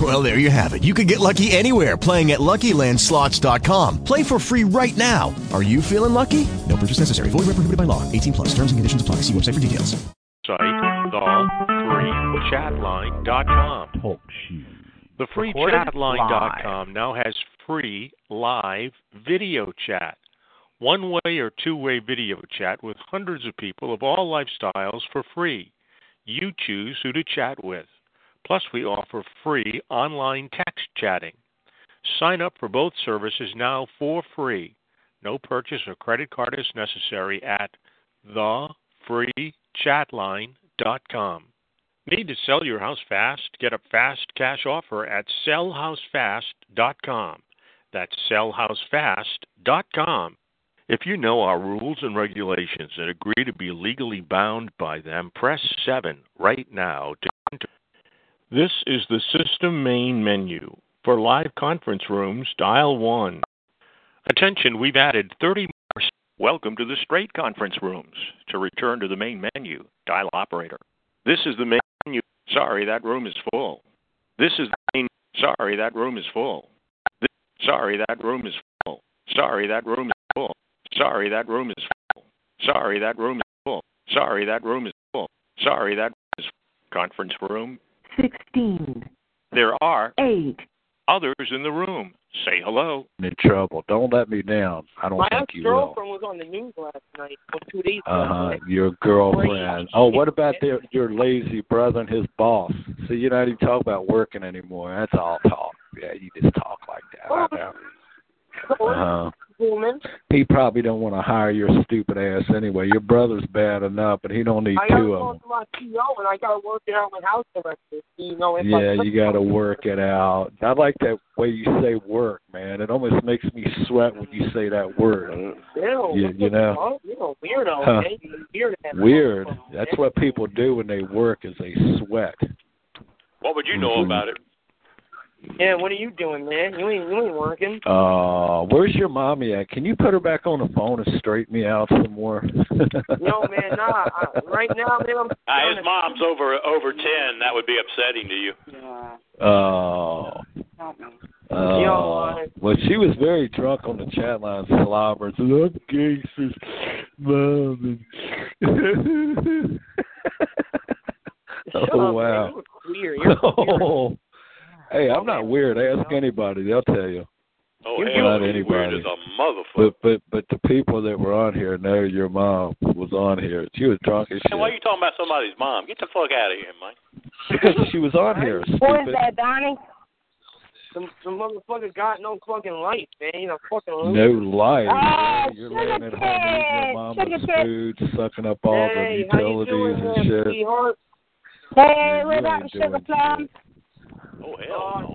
Well, there you have it. You can get lucky anywhere, playing at LuckyLandSlots.com. Play for free right now. Are you feeling lucky? No purchase necessary. Void where prohibited by law. 18 plus. Terms and conditions apply. See website for details. Site all3chatline.com. Talk show. The free chatline.com now has free live video chat. One-way or two-way video chat with hundreds of people of all lifestyles for free. You choose who to chat with. Plus, we offer free online text chatting. Sign up for both services now for free. No purchase or credit card is necessary at thefreechatline.com. Need to sell your house fast? Get a fast cash offer at sellhousefast.com. That's sellhousefast.com. If you know our rules and regulations and agree to be legally bound by them, press 7 right now to enter. This is the system main menu. For live conference rooms, dial 1. Attention, we've added 30 more. Welcome to the straight conference rooms. To return to the main menu, dial operator. This is the main menu. Sorry, that room is full. This is the main. Sorry, that room is full. This, sorry, that room is full. Sorry, that room is full. Sorry, that room is full. Sorry, that room is full. Sorry, that room is full. Sorry, that room is full. Conference room 16. There are 8 others in the room. Say hello. I'm in trouble. Don't let me down. I don't think you will. My girlfriend was on the news last night for 2 days. Your girlfriend. Oh, what about your lazy brother and his boss? See, you don't even talk about working anymore. That's all talk. Yeah, you just talk like that. Oh. I know. He probably don't want to hire your stupid ass anyway. Your brother's bad enough, but he don't need two of them. I got to go to my CEO, and I got to work it out with house directors. You know, you got to work it out. I like that way you say work, man. It almost makes me sweat when you say that word. You know? You're a weirdo, man. You're weird. Weird. That's what people do when they work is they sweat. What would you know about it? Yeah, what are you doing, man? You ain't working. Where's your mommy at? Can you put her back on the phone and straighten me out some more? No, man, nah. Right now, man, I'm... his mom's over 10. That would be upsetting to you. Yeah. Well, she was very drunk on the chat line, slobbers. Love gangsters. Oh, wow. You were queer. You're Hey, I'm not weird. Ask anybody. They'll tell you. Oh, I'm not anybody. Weird as a motherfucker. But the people that were on here know your mom was on here. She was drunk as shit. Why are you talking about somebody's mom? Get the fuck out of here, Mike. She was on here. What is that, Donnie? Some motherfucker got no fucking life, man. You know, fucking loser. No life. Oh, you're laying at home eating your mama's food, sucking up all the utilities and shit. Hey, what about Sugar Plum? Oh, hell no.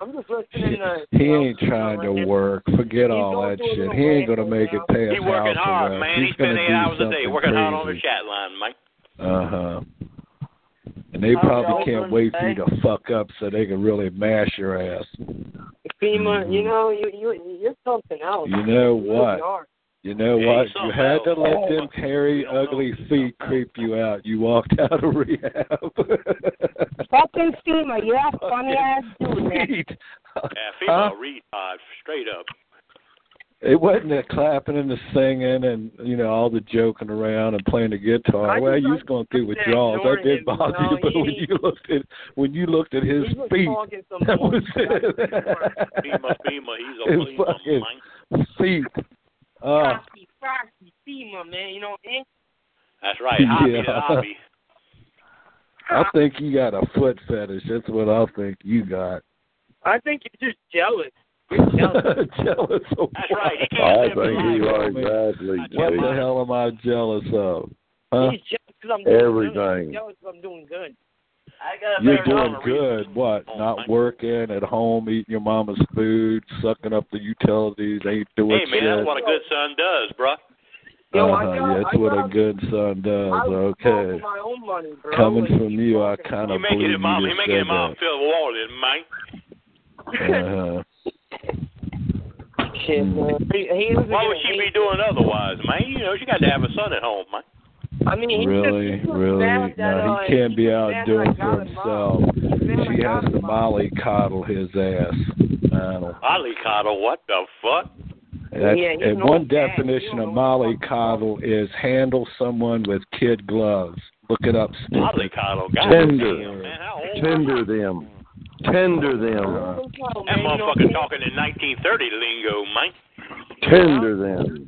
I'm just listening to... He ain't trying to work. Forget all that shit. He ain't going to make it past. He's working hard, man. He's spending 8 hours a day working hard on the chat line, Mike. And they probably can't wait for you to fuck up so they can really mash your ass. FEMA, you know, you're something else. You know what? You know what? You had to let them hairy, ugly feet creep you out. You walked out of rehab. Fucking FEMA, you have funny ass dude, man. Yeah, FEMA retard, straight up. It wasn't the clapping and the singing and, you know, all the joking around and playing the guitar. Well, you was going through withdrawals. That did bother you, but when you looked at his feet, that was it. FEMA, he's a fucking feet. Frosty, FEMA, man, you know what I mean? That's right, hobby. I think you got a foot fetish. That's what I think you got. I think you're just jealous. You're jealous. Jealous of that's what? Right. I think you are exactly jealous. What the hell am I jealous of? Huh? He's jealous because I'm doing everything. He's jealous because I'm doing good. You're doing good. What? Not working at home, eating your mama's food, sucking up the utilities, ain't doing shit. Hey man, that's what a good son does, bro. That's what a good son does. Okay. Money, coming from you, I kind of believe you just said that. You're making mom feel wanted, Mike. Shit, man. Why would she be doing otherwise, man? You know, she got to have a son at home, Mike. I mean, he really. No, he can't be out doing for himself. She has to mollycoddle his ass. Mollycoddle? What the fuck? And one definition of mollycoddle is handle someone with kid gloves. Look it up. Mollycoddle, God Tender them. That motherfucker talking in 1930 lingo, Mike. Tender them.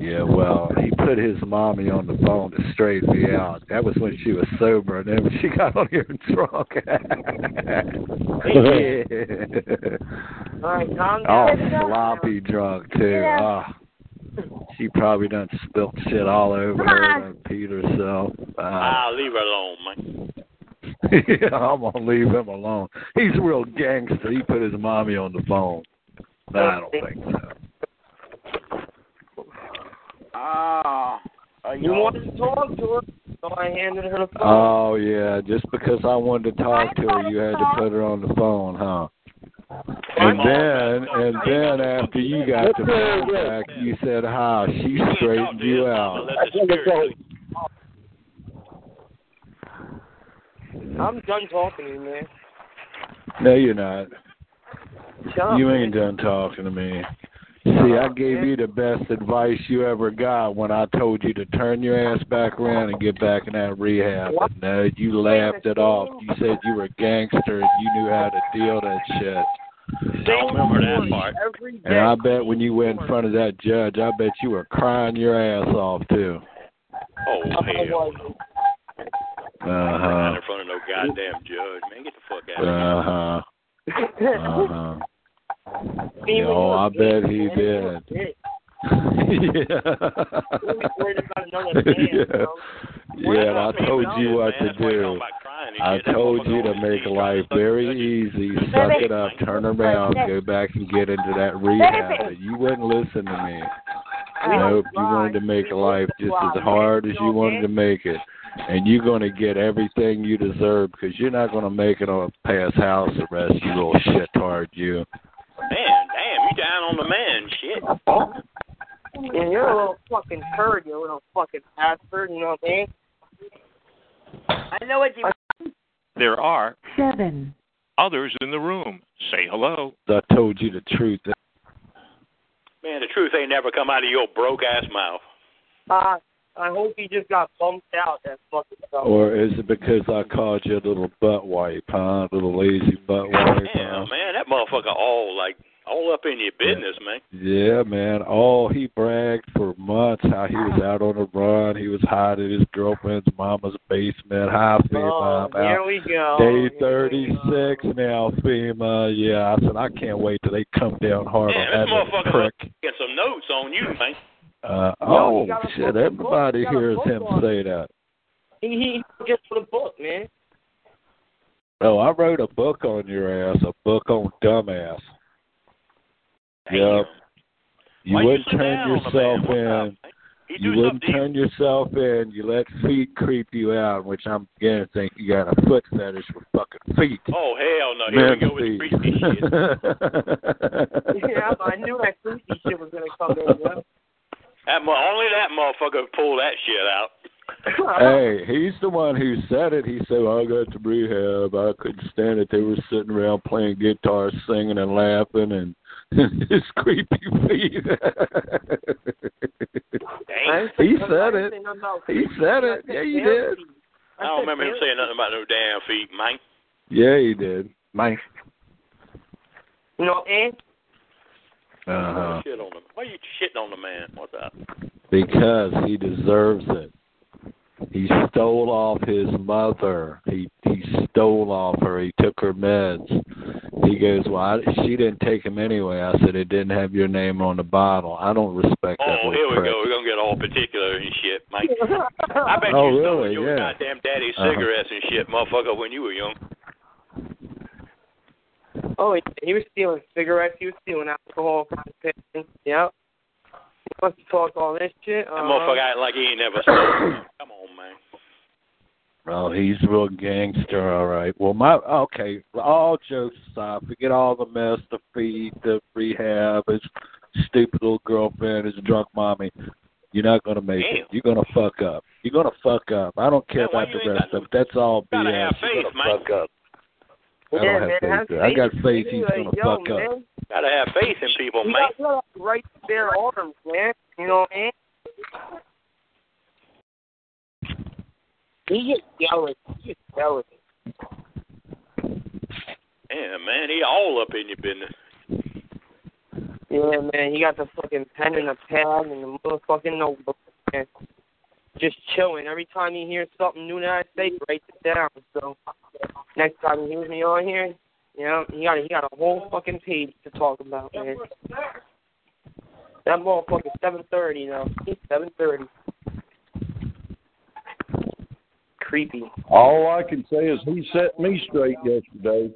Yeah, well, he put his mommy on the phone to straighten me out. That was when she was sober, and then when she got on here and drunk. Sloppy drunk, too. Yeah. She probably done spilt shit all over her and peed herself. I'll leave her alone, man. Yeah, I'm going to leave him alone. He's a real gangster. He put his mommy on the phone. No, I don't think so. You wanted to talk to her, so I handed her the phone. Oh, yeah, just because I wanted to talk to her, you had to put her on the phone, huh? And then after you got the phone back, you said, "Hi, she straightened you out." I'm done talking to you, man. No, you're not. You ain't done talking to me. See, I gave you the best advice you ever got when I told you to turn your ass back around and get back in that rehab. And, you laughed it off. You said you were a gangster and you knew how to deal that shit. I remember that part. And I bet when you went in front of that judge, I bet you were crying your ass off, too. Oh, hell. Uh-huh. Not in front of no goddamn judge, man. Get the fuck out of here. Uh-huh. Uh-huh. Yo, I bet he did. Yeah, I told you what to do. I told you to make life very easy, suck it up, turn around, go back and get into that rehab. But you wouldn't listen to me. Nope, you wanted to make life just as hard as you wanted to make it. And you're going to get everything you deserve because you're not going to make it on past house arrest, you little shitard, you. Damn, you down on the man, shit. And you're a little fucking turd, you little fucking bastard, you know what I mean? I know what you mean. There are 7 others in the room. Say hello. I told you the truth. Man, the truth ain't never come out of your broke-ass mouth. I hope he just got bumped out, that fucking stuff. Or is it because I called you a little butt wipe, huh? A little lazy butt wipe. Damn, man, that motherfucker all up in your business, man. Yeah, man. He bragged for months how he was out on the run. He was hiding in his girlfriend's mama's basement. Hi, FEMA. Here we go. Day 36 now, FEMA. Yeah, I said, I can't wait till they come down hard on that prick. Get some notes on you, man. Shit, everybody hears him say that. He just put a book, man. Oh, I wrote a book on your ass, a book on dumbass. Yep. You wouldn't turn yourself in. You wouldn't turn yourself in. You let feet creep you out, which I'm going to think you got a foot fetish with fucking feet. Oh, hell no. Here we go with creepy shit. Yeah, I knew that creepy shit was going to come in, yeah. Only that motherfucker pulled that shit out. Hey, he's the one who said it. He said, I got to rehab. I couldn't stand it. They were sitting around playing guitar, singing and laughing, and his creepy feet. He said it. He said it. Yeah, he did. I don't remember him saying nothing about no damn feet, Mike. Yeah, he did. Mike. You know, why are you shitting on the man? What's up? Because he deserves it. He stole off his mother. He stole off her. He took her meds. He goes, she didn't take him anyway. I said, it didn't have your name on the bottle. I don't respect that. Oh, here we go. We're going to get all particular and shit, Mike. I bet you stole your goddamn daddy's cigarettes and shit, motherfucker, when you were young. Oh, he was stealing cigarettes. He was stealing alcohol. Yep. wants to talk all this shit. That motherfucker acting like he ain't never started. Come on, man. Oh, he's a real gangster, all right. Well, okay, all jokes aside, forget all the mess, the feed, the rehab, his stupid little girlfriend, his drunk mommy. You're not going to make it. You're going to fuck up. You're going to fuck up. I don't care about the rest of it. That's all BS. You're going to fuck up. I don't have faith. I got faith he's going to fuck up. Gotta have faith in people, man. You got to right there on them, man. You know what I mean? He just jealous. He's just jealous. Yeah, man, he all up in your business. Yeah, man, he got the fucking pen and the pad and the motherfucking notebook, man. Just chilling. Every time he hears something new that I say, he writes it down. So next time he hears me on here, you know, he got a whole fucking page to talk about, man. That motherfucker's 7:30 now. He's 7:30. Creepy. All I can say is he set me straight yesterday.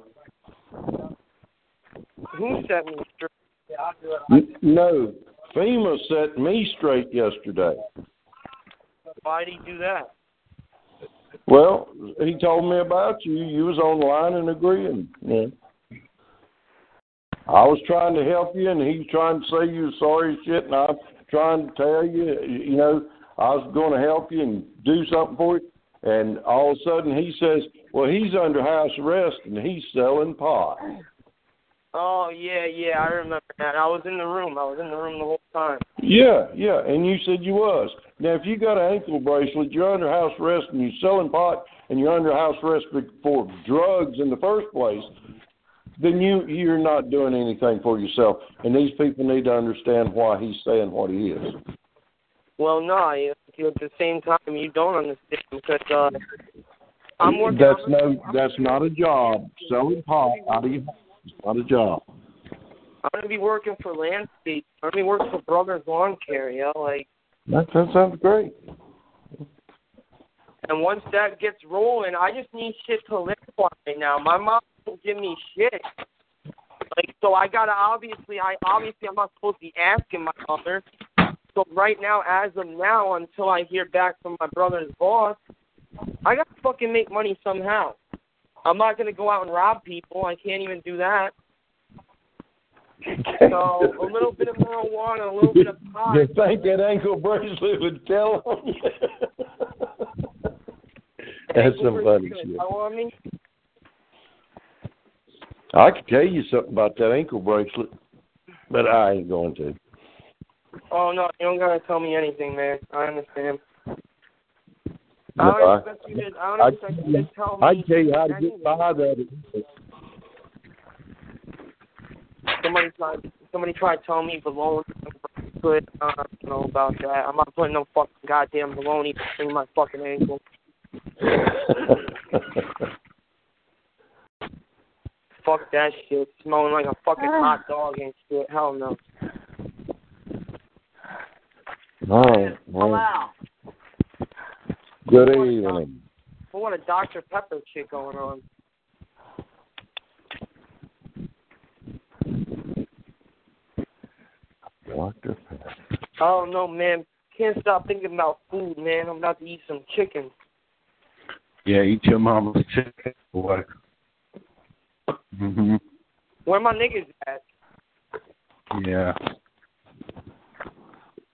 Who set me straight? No, FEMA set me straight yesterday. Why did he do that? Well, he told me about you. You was online and agreeing. Yeah. I was trying to help you, and he was trying to say you were sorry as shit, and I was trying to tell you, you know, I was going to help you and do something for you. And all of a sudden he says, well, he's under house arrest and he's selling pot. Oh, yeah, I remember that. I was in the room the whole time. Yeah, and you said you was. Now, if you got an ankle bracelet, you're under house arrest and you're selling pot and you're under house arrest for drugs in the first place, then you're not doing anything for yourself. And these people need to understand why he's saying what he is. Well, no, at the same time, you don't understand because I'm working. That's not a job. Selling pot out of your house is not a job. I'm gonna be working for Landscape. I'm gonna be working for Brothers Lawn Care. You know, like that sounds great. And once that gets rolling, I just need shit to live on right now. My mom won't give me shit. Like so, I'm not supposed to be asking my mother. So right now, as of now, until I hear back from my brother's boss, I got to fucking make money somehow. I'm not going to go out and rob people. I can't even do that. So a little bit of marijuana, a little bit of pot. You think that ankle bracelet would tell on you? That's some funny shit. You know what I mean? I could tell you something about that ankle bracelet, but I ain't going to. Oh, no, you don't got to tell me anything, man. I understand. I don't expect you to tell me. I tell you how to get by that. Somebody tried to tell me baloney. I don't know about that. I'm not putting no fucking goddamn baloney between my fucking ankle. Fuck that shit. Smelling like a fucking hot dog and shit. Hell no. Wow. Good evening. What a Dr. Pepper shit going on. Dr. Pepper. Oh, no, man. Can't stop thinking about food, man. I'm about to eat some chicken. Yeah, eat your mama's chicken, boy. Mm-hmm. Where my niggas at? Yeah.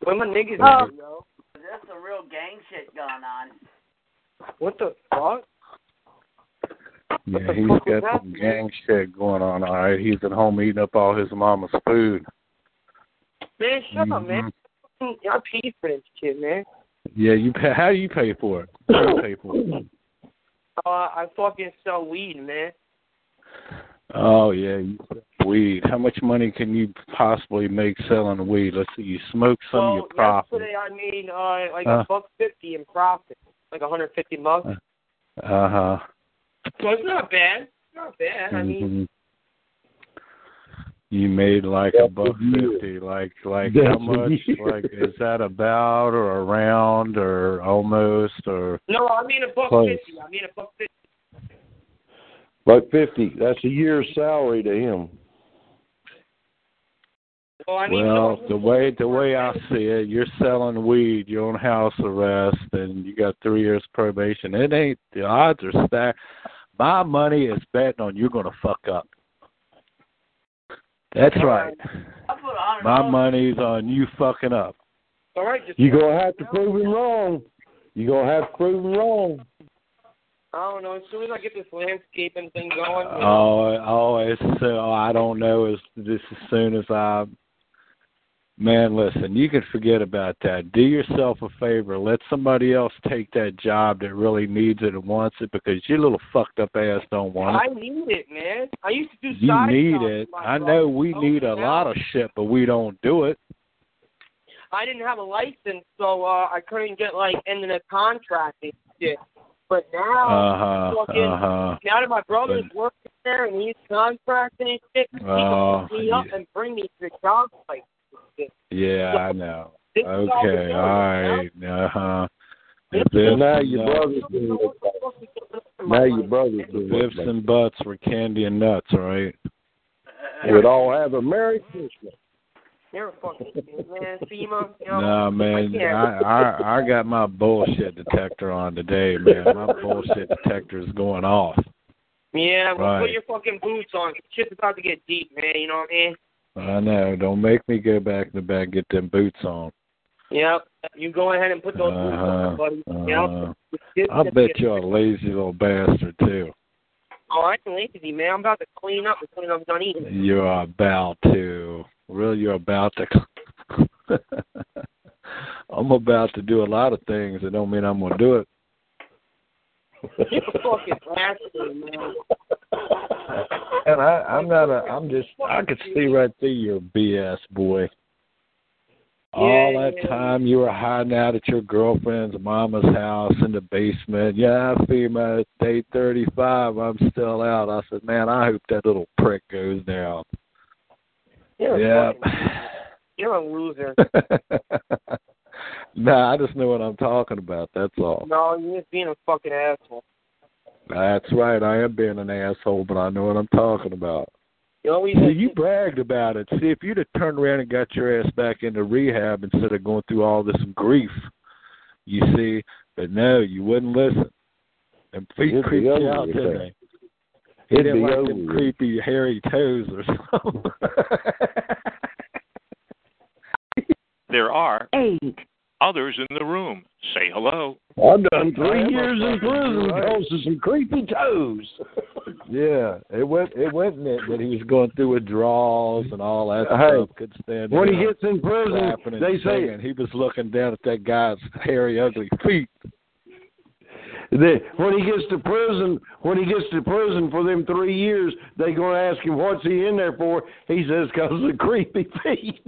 Where my niggas at, yo? That's a real gang shit going on. What the fuck? Yeah, he's got some gang shit going on, all right? He's at home eating up all his mama's food. Man, shut up, man. I paid for this shit, man. Yeah, you pay. How do you pay for it? I fucking sell weed, man. Oh, yeah, you weed. How much money can you possibly make selling weed? Let's see, you smoke some of your profit. Yesterday I made $1.50 in profit, like $150. Uh-huh. So it's not bad. Mm-hmm. I mean, you made like $1.50. Like how much? Like is that about or around or almost or? No, I mean $1.50. $1.50. That's a year's salary to him. Well, the way I see it, you're selling weed, you're on house arrest, and you got 3 years probation. It ain't the odds are stacked. My money is betting on you're gonna fuck up. That's right. My money's on you fucking up. All right, you're gonna have to prove it wrong. I don't know. As soon as I get this landscaping thing going. I don't know. Man, listen, you can forget about that. Do yourself a favor. Let somebody else take that job that really needs it and wants it, because your little fucked up ass don't want it. I need it, man. I used to do side jobs. You need it. I know we need a lot of shit, but we don't do it. I didn't have a license, so I couldn't get, ending a contract and shit. But now, now that my brother's working there and he's contracting and shit, he can pick me up and bring me to the job site. Yeah, I know. Okay, all right. Now your brother's doing Biffs and Butts were candy and nuts, right? We'd all have a Merry Christmas. You're a fucking man, FEMA. Nah, man, I got my bullshit detector on today, man. My bullshit detector is going off. Yeah, well, put your fucking boots on. Shit's about to get deep, man. You know what I mean? I know. Don't make me go back in the back and get them boots on. Yep. You go ahead and put those boots on, buddy. I bet you're a lazy little bastard, too. Oh, I ain't lazy, man. I'm about to clean up as soon as I'm done eating. You're about to. Really, you're about to. I'm about to do a lot of things that don't mean I'm going to do it. You're a fucking bastard, man. And I could see right through your BS, boy. All that time you were hiding out at your girlfriend's mama's house in the basement. Yeah, FEMA, it's day 35. I'm still out. I said, man, I hope that little prick goes down. You're a loser. Nah, I just know what I'm talking about. That's all. No, you're just being a fucking asshole. That's right. I am being an asshole, but I know what I'm talking about. You bragged about it. See, if you'd have turned around and got your ass back into rehab instead of going through all this grief, you see, but no, you wouldn't listen. And feet creeped you out, didn't they? He didn't like them creepy, hairy toes or something. There are 8 others in the room. Say hello. I've done 3 years in prison because of some creepy toes. Yeah, it went in it that he was going through withdrawals and all that stuff. Could stand when he gets in prison, they say he was looking down at that guy's hairy, ugly feet. When he gets to prison for them 3 years, they're going to ask him, what's he in there for? He says, because of the creepy feet.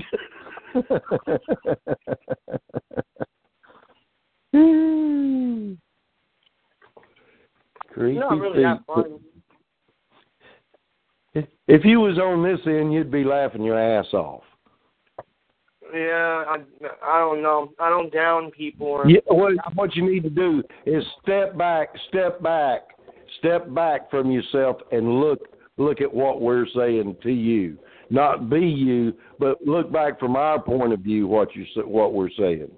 Creepy feet. If you was on this end, you'd be laughing your ass off. Yeah, I don't know. I don't down people. What you need to do is step back from yourself and look at what we're saying to you. Not be you, but look back from our point of view what we're saying.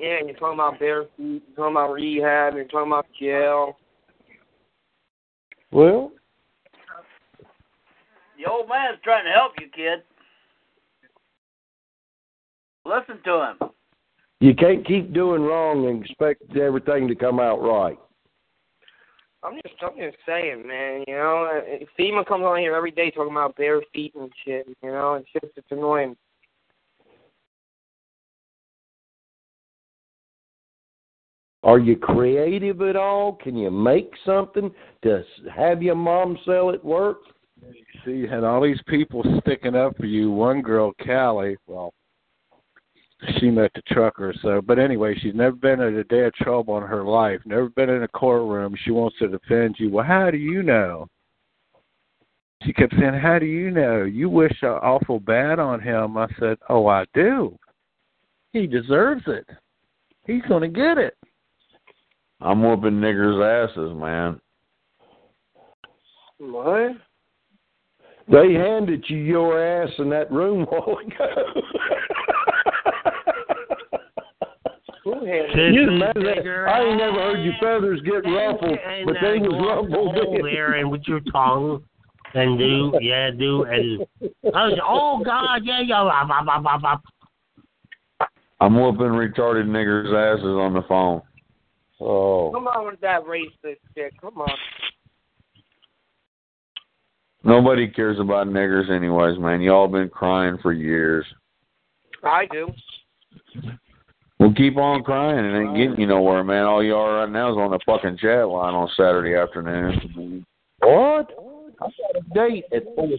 Yeah, and you're talking about bare feet, you're talking about rehab, you're talking about jail. Well, the old man's trying to help you, kid. Listen to him. You can't keep doing wrong and expect everything to come out right. I'm just saying, man, you know, FEMA comes on here every day talking about bare feet and shit, you know, and shit, it's annoying. Are you creative at all? Can you make something to have your mom sell at work? You see, you had all these people sticking up for you. One girl, Callie, she met the trucker, but anyway, she's never been in a day of trouble in her life, never been in a courtroom. She wants to defend you. Well, how do you know? She kept saying, how do you know? You wish awful bad on him. I said, oh, I do. He deserves it. He's going to get it. I'm whooping niggers' asses, man. What? They handed you your ass in that room a while ago. I ain't never heard your feathers get ruffled, but they was ruffled in there and with your tongue and do and I was I'm whooping retarded niggers' asses on the phone. Oh, come on with that racist shit. Come on. Nobody cares about niggers anyways, man. Y'all been crying for years. I do. Well, keep on crying. It ain't getting you nowhere, man. All you are right now is on the fucking chat line on Saturday afternoon. What? I got a date at 4:30.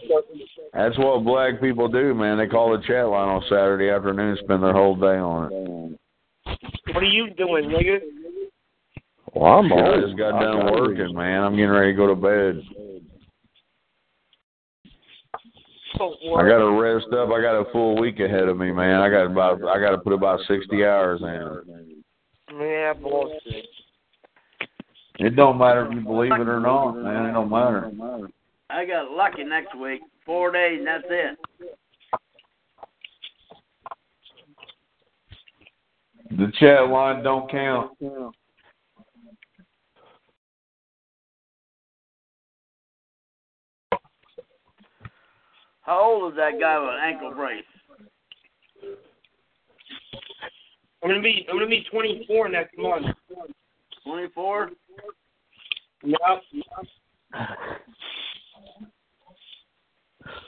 That's what black people do, man. They call the chat line on Saturday afternoon and spend their whole day on it. What are you doing, nigga? Well, I just got done working, man. I'm getting ready to go to bed. I got to rest up. I got a full week ahead of me, man. I got to put about 60 hours in. Yeah, bullshit. It don't matter if you believe it or not, man. It don't matter. I got lucky next week. 4 days, and that's it. The chat line don't count. How old is that guy with an ankle brace? I'm gonna be 24 next month. 24? Yep.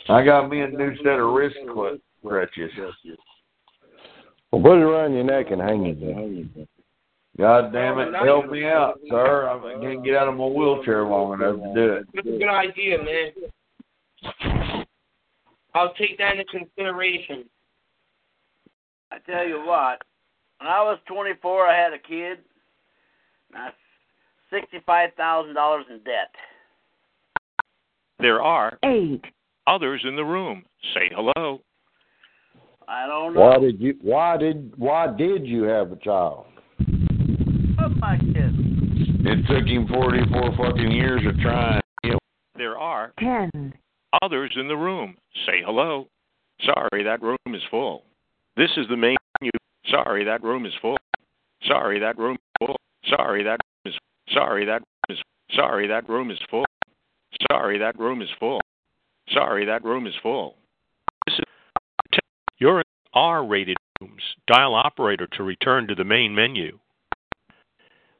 I got me a new set of wrist crutches. Well, put it around your neck and hang it down. God damn it! Help me out, sir. I can't get out of my wheelchair long enough to do it. That's a good idea, man. I'll take that into consideration. I tell you what, when I was 24, I had a kid, and I was $65,000 in debt. There are 8 others in the room. Say hello. I don't know. Why did you have a child? Oh, my kid. It took him 44 fucking years of trying. There are 10. Others in the room, say hello. Sorry, that room is full. This is the main menu. Sorry, that room is full. Sorry, that room is full. Sorry, that room is. Sorry, that room is. Sorry, that room is full. Sorry, that room is full. Sorry, that room is full. This is. You're in R-rated rooms. Dial operator to return to the main menu.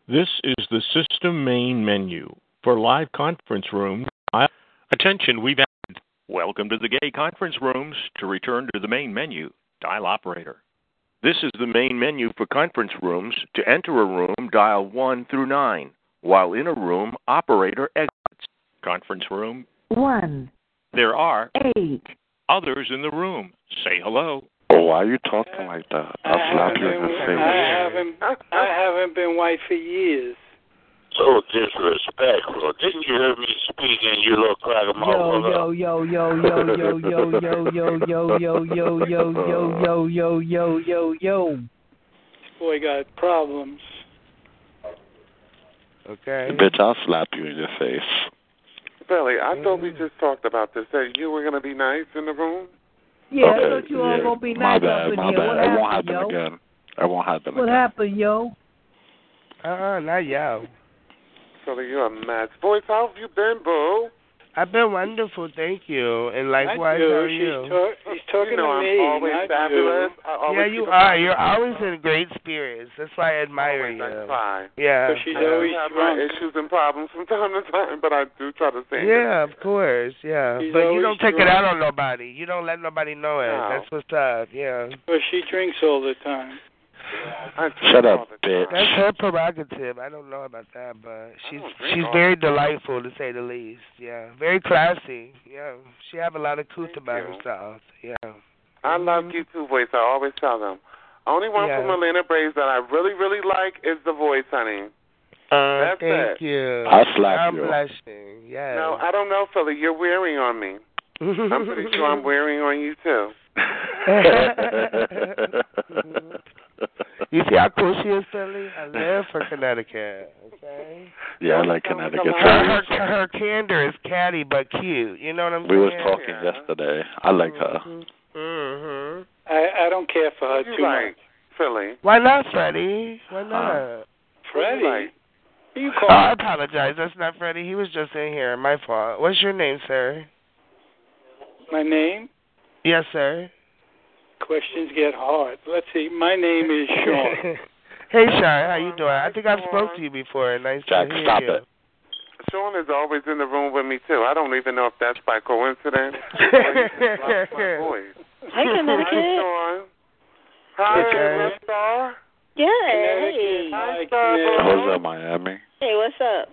This is the system main menu for live conference room. Attention, we've. Welcome to the gay conference rooms. To return to the main menu, dial operator. This is the main menu for conference rooms. To enter a room, dial 1 through 9. While in a room, operator exits. Conference room 1. There are 8 others in the room. Say hello. Oh, why are you talking like that? I'll slap you in the face. I haven't been white for years. So disrespectful. Didn't you hear me speaking, you little crack-a-mother? Yo. This boy got problems. Okay. Bitch, I'll slap you in the face. Billy, I thought we just talked about this, that you were going to be nice in the room? Yeah, I thought you all going to be nice up in here. My bad. It won't happen again. What happened, yo? Not yo. Billy, you're a mad voice. How have you been, boo? I've been wonderful, thank you. And likewise, how are you? He's talking to me. I'm always fabulous. Yeah, you are. You're always in great spirits. That's why I admire you. That's fine. Yeah. Because she's always drunk. Issues and problems from time to time, but I do try to sing. Yeah, of course. Yeah. But you don't take it out on nobody. You don't let nobody know it. That's what's up. Yeah. But she drinks all the time. Shut up, bitch. That's her prerogative. I don't know about that, but she's very delightful, to say the least. Yeah, very classy. Yeah, she have a lot of couth about herself. Yeah. I love you too, voice. I always tell them. Only one from Atlanta Braves that I really, really like is the voice, honey. That's thank it. You. I slap you. I'm blushing. Yeah. No, I don't know, Philly. You're wearing on me. I'm pretty sure I'm wearing on you too. You see how cool she is, Billy? I live for Connecticut, okay? Yeah, I like Connecticut. Her candor is catty but cute. You know what I'm saying? We was talking yesterday. I like her. Mm-hmm. I don't care for her too much. Philly. Why not, Freddie? Why not? Freddie? Who you call? I apologize. That's not Freddie. He was just in here. My fault. What's your name, sir? My name? Yes, sir. Questions get hard. Let's see. My name is Sean. Hey, Sean. How you doing? I think I've spoke to you before. Nice to hear you. It. Sean is always in the room with me, too. I don't even know if that's by coincidence. Hi, Sean. Hi, Star. Good. Hey. Hi, Star. What's up, Miami? Hey, what's up?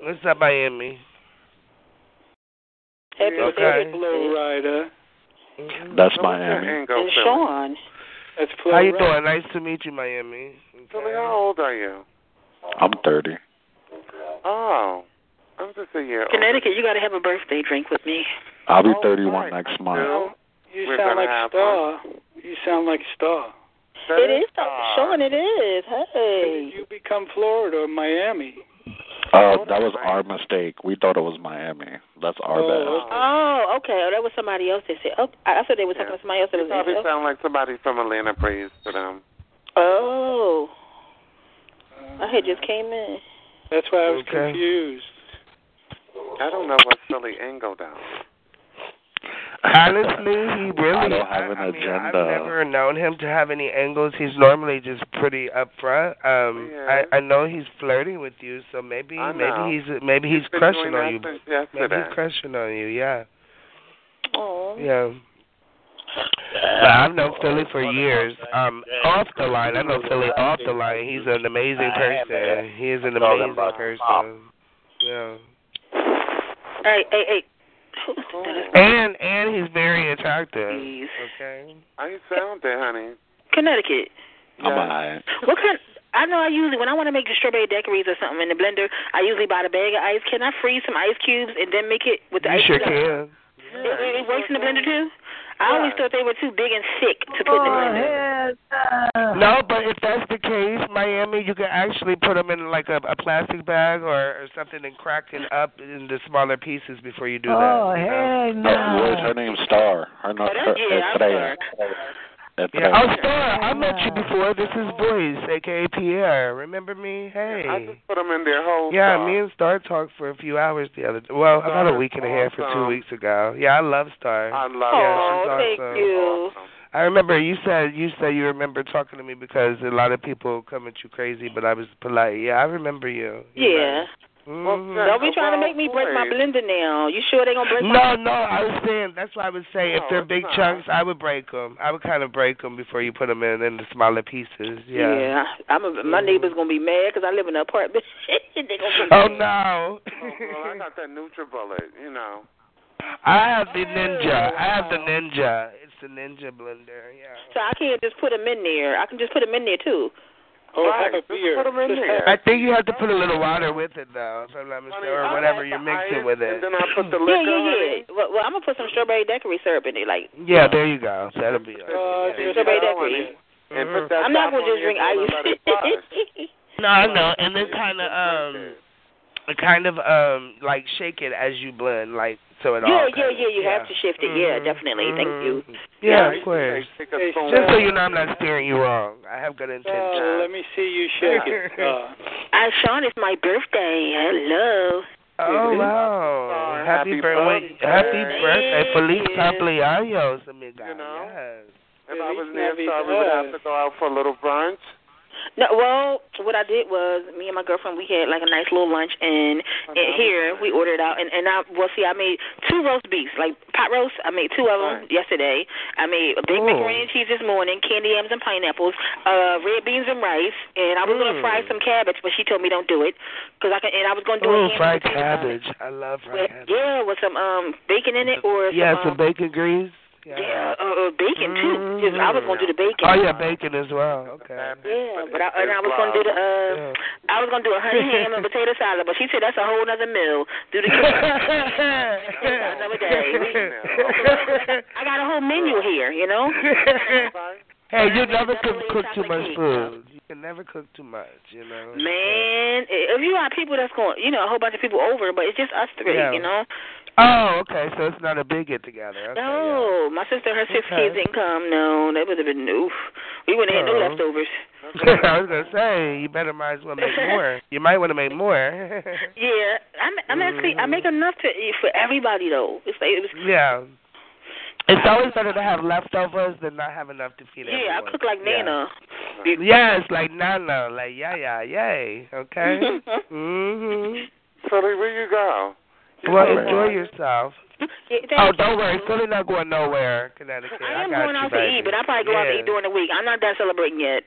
What's up, Miami? Happy Flow Rider. That's Miami. And Sean. That's Flow Rider. How you doing? Nice to meet you, Miami. Okay. Billy, how old are you? I'm 30. Oh. I'm just a year old. Connecticut, you got to have a birthday drink with me. I'll be 31 next month. You sound like Star. You sound like Star. It is Sean. It is. Hey. Did you become Florida or Miami? That was our mistake. We thought it was Miami. That's our bad. Oh, okay. Oh, that was somebody else. They said. Oh, I thought they were talking about somebody else. That was probably sound like somebody from Atlanta. Praise to them. Oh, I had just came in. That's why I was confused. I don't know what Philly angle down. Honestly, he really don't have an agenda. I've never known him to have any angles. He's normally just pretty upfront. I know he's flirting with you, so maybe he's crushing on you. Maybe he's crushing on you. Yeah. Aww. Yeah. But I've known Philly for years. Off the line, I know Philly off the line. He's an amazing person. He is an amazing person. Yeah. Hey. And he's very attractive. Jeez. Okay. How you sound there, honey? Connecticut. I'm alright. What kind? I know. I usually when I want to make the strawberry daiquiris or something in the blender, I usually buy the bag of ice. Can I freeze some ice cubes and then make it with the ice? You sure can. It works in the blender too. I always thought they were too big and thick to put in the blender. No, but if that's the case, Miami, you can actually put them in like a plastic bag or something and crack it up into smaller pieces before you do that. Oh, hell no. Her name's Star. Star, I met you before. This is Boyce, a.k.a. Pierre. Remember me? Hey. I just put them in their whole me and Star talked for a few hours the other day. Well, Star, about a week and a half or 2 weeks ago. Yeah, I love Star. I love Star. Thank you. Awesome. I remember you said you remember talking to me because a lot of people come at you crazy, but I was polite. Yeah, I remember you. Yeah. Mm-hmm. Well, don't be trying to make me break my blender now. You sure they're going to break my blender? No, I was saying, that's why I was saying if they're big chunks, I would break them. I would kind of break them before you put them in the smaller pieces. Yeah. Yeah. My neighbor's going to be mad because I live in an apartment. They're going to be mad. No. Well, I got that NutriBullet, you know. I have the Ninja. It's the Ninja blender, yeah. So I can't just put them in there. I can just put them in there, too. Put them in there. I think you have to put a little water with it, though, if I'm not mistaken, or whatever you mix it with it. And then I put the liquor in it. Well, I'm going to put some strawberry daiquiri syrup in it. Like, yeah, there you go. That'll be it. Strawberry daiquiri. Mm-hmm. I'm not going to just drink ice. No. And then kind of like shake it as you blend, like so it all. Yeah. You have to shift it. Yeah, definitely. Thank you. Yeah, of course. Just so you know, I'm not steering you wrong. I have good intentions. Let me see you shake it. Sean, it's my birthday. Hello. Oh wow! Happy birthday, Feliz Cumpleaños, amiga. You know, if I was there, we would have to go out for a little brunch. No, well, what I did was me and my girlfriend, we had like a nice little lunch, and here we ordered out. I made two roast beefs, like pot roast. I made two of them yesterday. I made a big macaroni and cheese this morning, candy yams and pineapples, red beans and rice, and I was going to fry some cabbage, but she told me don't do it, and I was going to do it. Fried cabbage. I love fried cabbage. Yeah, with some bacon in it or some bacon grease. Yeah, bacon too. Mm-hmm. I was gonna do the bacon. Oh yeah, bacon as well. Okay. Yeah, but I was gonna do the I was gonna do a honey ham and potato salad, but she said that's a whole nother meal. Do the kitchen. Another day. I got a whole menu here, you know. Hey, you never can cook too much food. You can never cook too much, you know. Man, if you got people that's going, you know, a whole bunch of people over, but it's just us three, you know. Oh, okay, so it's not a big get-together. Okay, no, my sister and her six kids didn't come. No, that would have been, oof. We wouldn't have had no leftovers. Okay. I was going to say, you better might as well make more. You might want to make more. Yeah, I'm actually, I make enough to eat for everybody, though. It's always better to have leftovers than not have enough to feed everyone. Yeah, I cook like Nana. Yes, like Nana, like Yaya, yay, okay? So where you go? Well, enjoy yourself. Don't worry. It's really not going nowhere, Connecticut. I am going out to eat, but I probably go out to eat during the week. I'm not done celebrating yet.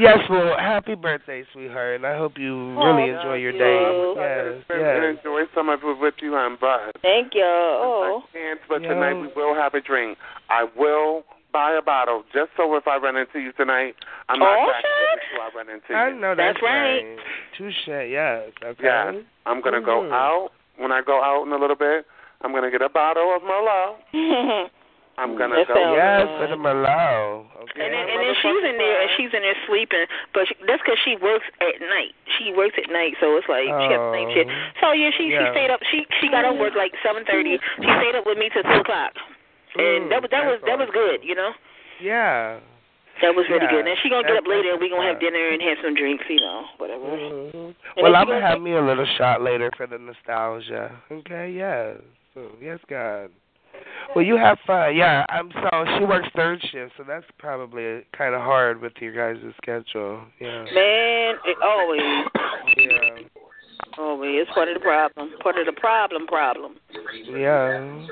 Yes, well, happy birthday, sweetheart, and I hope you really enjoy your day. Yes. Enjoy summer with you and Bud. Thank you. Tonight we will have a drink. I will buy a bottle just so if I run into you tonight, I'm not back until I run into you. I know that's right. Touche, yes. Okay. Yeah, I'm going to go out. When I go out in a little bit, I'm going to get a bottle of Merlot. I'm going to go. Yes, for the Merlot. Okay. And then she's in there sleeping. But that's because she works at night. She works at night, so it's like she has the same shit. So, she stayed up. She got off work like 7:30. She stayed up with me till 2 o'clock. And that was good, you know? Yeah. That was really good. And she's going to get up later, and we're going to have dinner and have some drinks, you know, whatever. Mm-hmm. Well, I'm going to have me a little shot later for the nostalgia. Okay, yes. So, yes, God. Well, you have fun. Yeah, she works third shift, so that's probably kind of hard with your guys' schedule. Yeah. Man, it always. Yeah. Always. It's part of the problem. Part of the problem. Yeah.